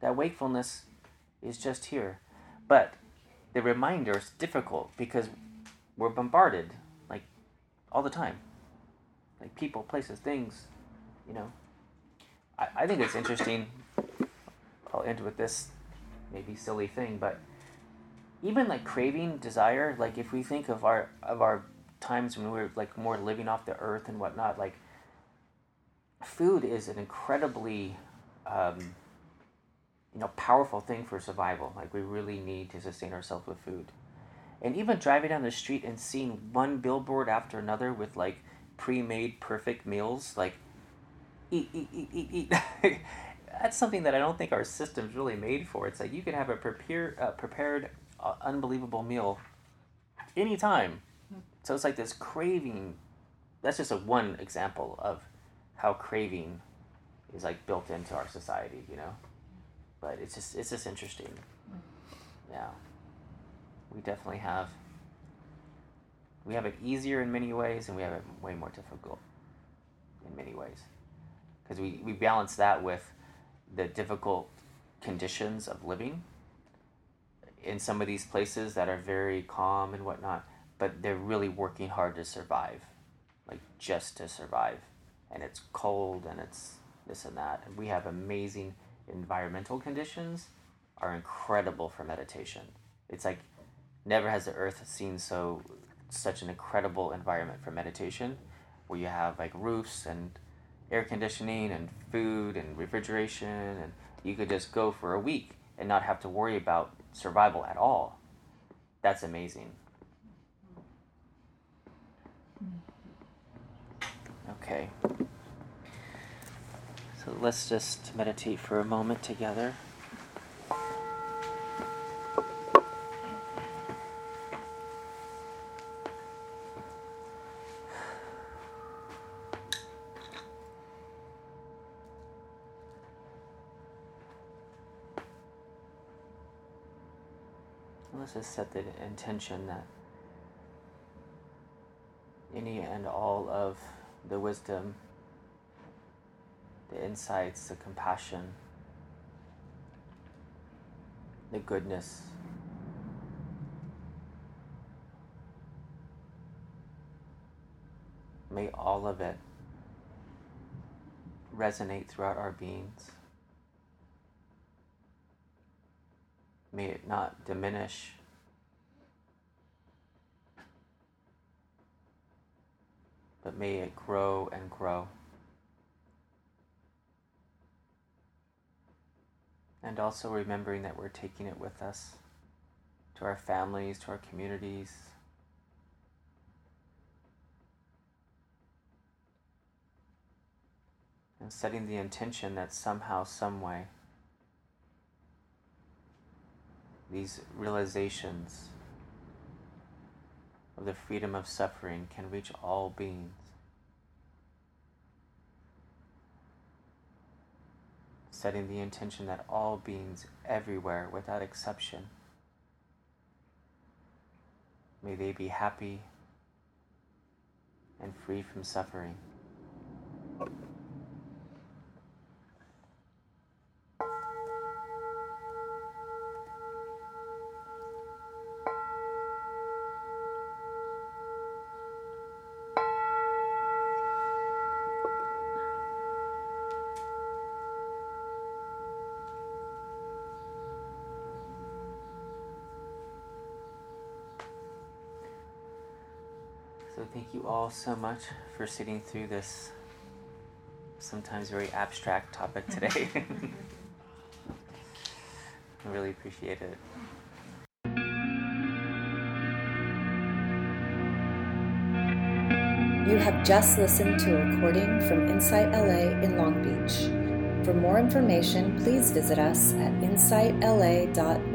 That wakefulness is just here. But the reminder is difficult because we're bombarded, like, all the time. Like people, places, things, you know. I, I think it's interesting. I'll end with this maybe silly thing, but even like craving, desire, like if we think of our of our times when we were like more living off the earth and whatnot, like food is an incredibly um, you know, powerful thing for survival. Like we really need to sustain ourselves with food. And even driving down the street and seeing one billboard after another with like pre-made perfect meals, like eat, eat, eat, eat, eat. That's something that I don't think our system's really made for. It's like you can have a prepare, uh, prepared, uh, unbelievable meal anytime. So it's like this craving. That's just a one example of how craving is like built into our society, you know? But it's just it's just interesting. Yeah. We definitely have, we have it easier in many ways, and we have it way more difficult in many ways. Because we, we balance that with the difficult conditions of living in some of these places that are very calm and whatnot, but they're really working hard to survive, like just to survive. And it's cold, and it's this and that. And we have amazing environmental conditions, are incredible for meditation. It's like never has the earth seen so such an incredible environment for meditation, where you have like roofs and air conditioning and food and refrigeration, and you could just go for a week and not have to worry about survival at all. That's amazing. Okay. So let's just meditate for a moment together. Let's just set the intention that any and all of the wisdom, the insights, the compassion, the goodness, may all of it resonate throughout our beings. May it not diminish. But may it grow and grow. And also remembering that we're taking it with us to our families, to our communities, and setting the intention that somehow, some way, these realizations of the freedom of suffering can reach all beings. Setting the intention that all beings everywhere, without exception, may they be happy and free from suffering. Thank you all so much for sitting through this sometimes very abstract topic today. I really appreciate it. You have just listened to a recording from Insight L A in Long Beach. For more information, please visit us at insight l a dot org.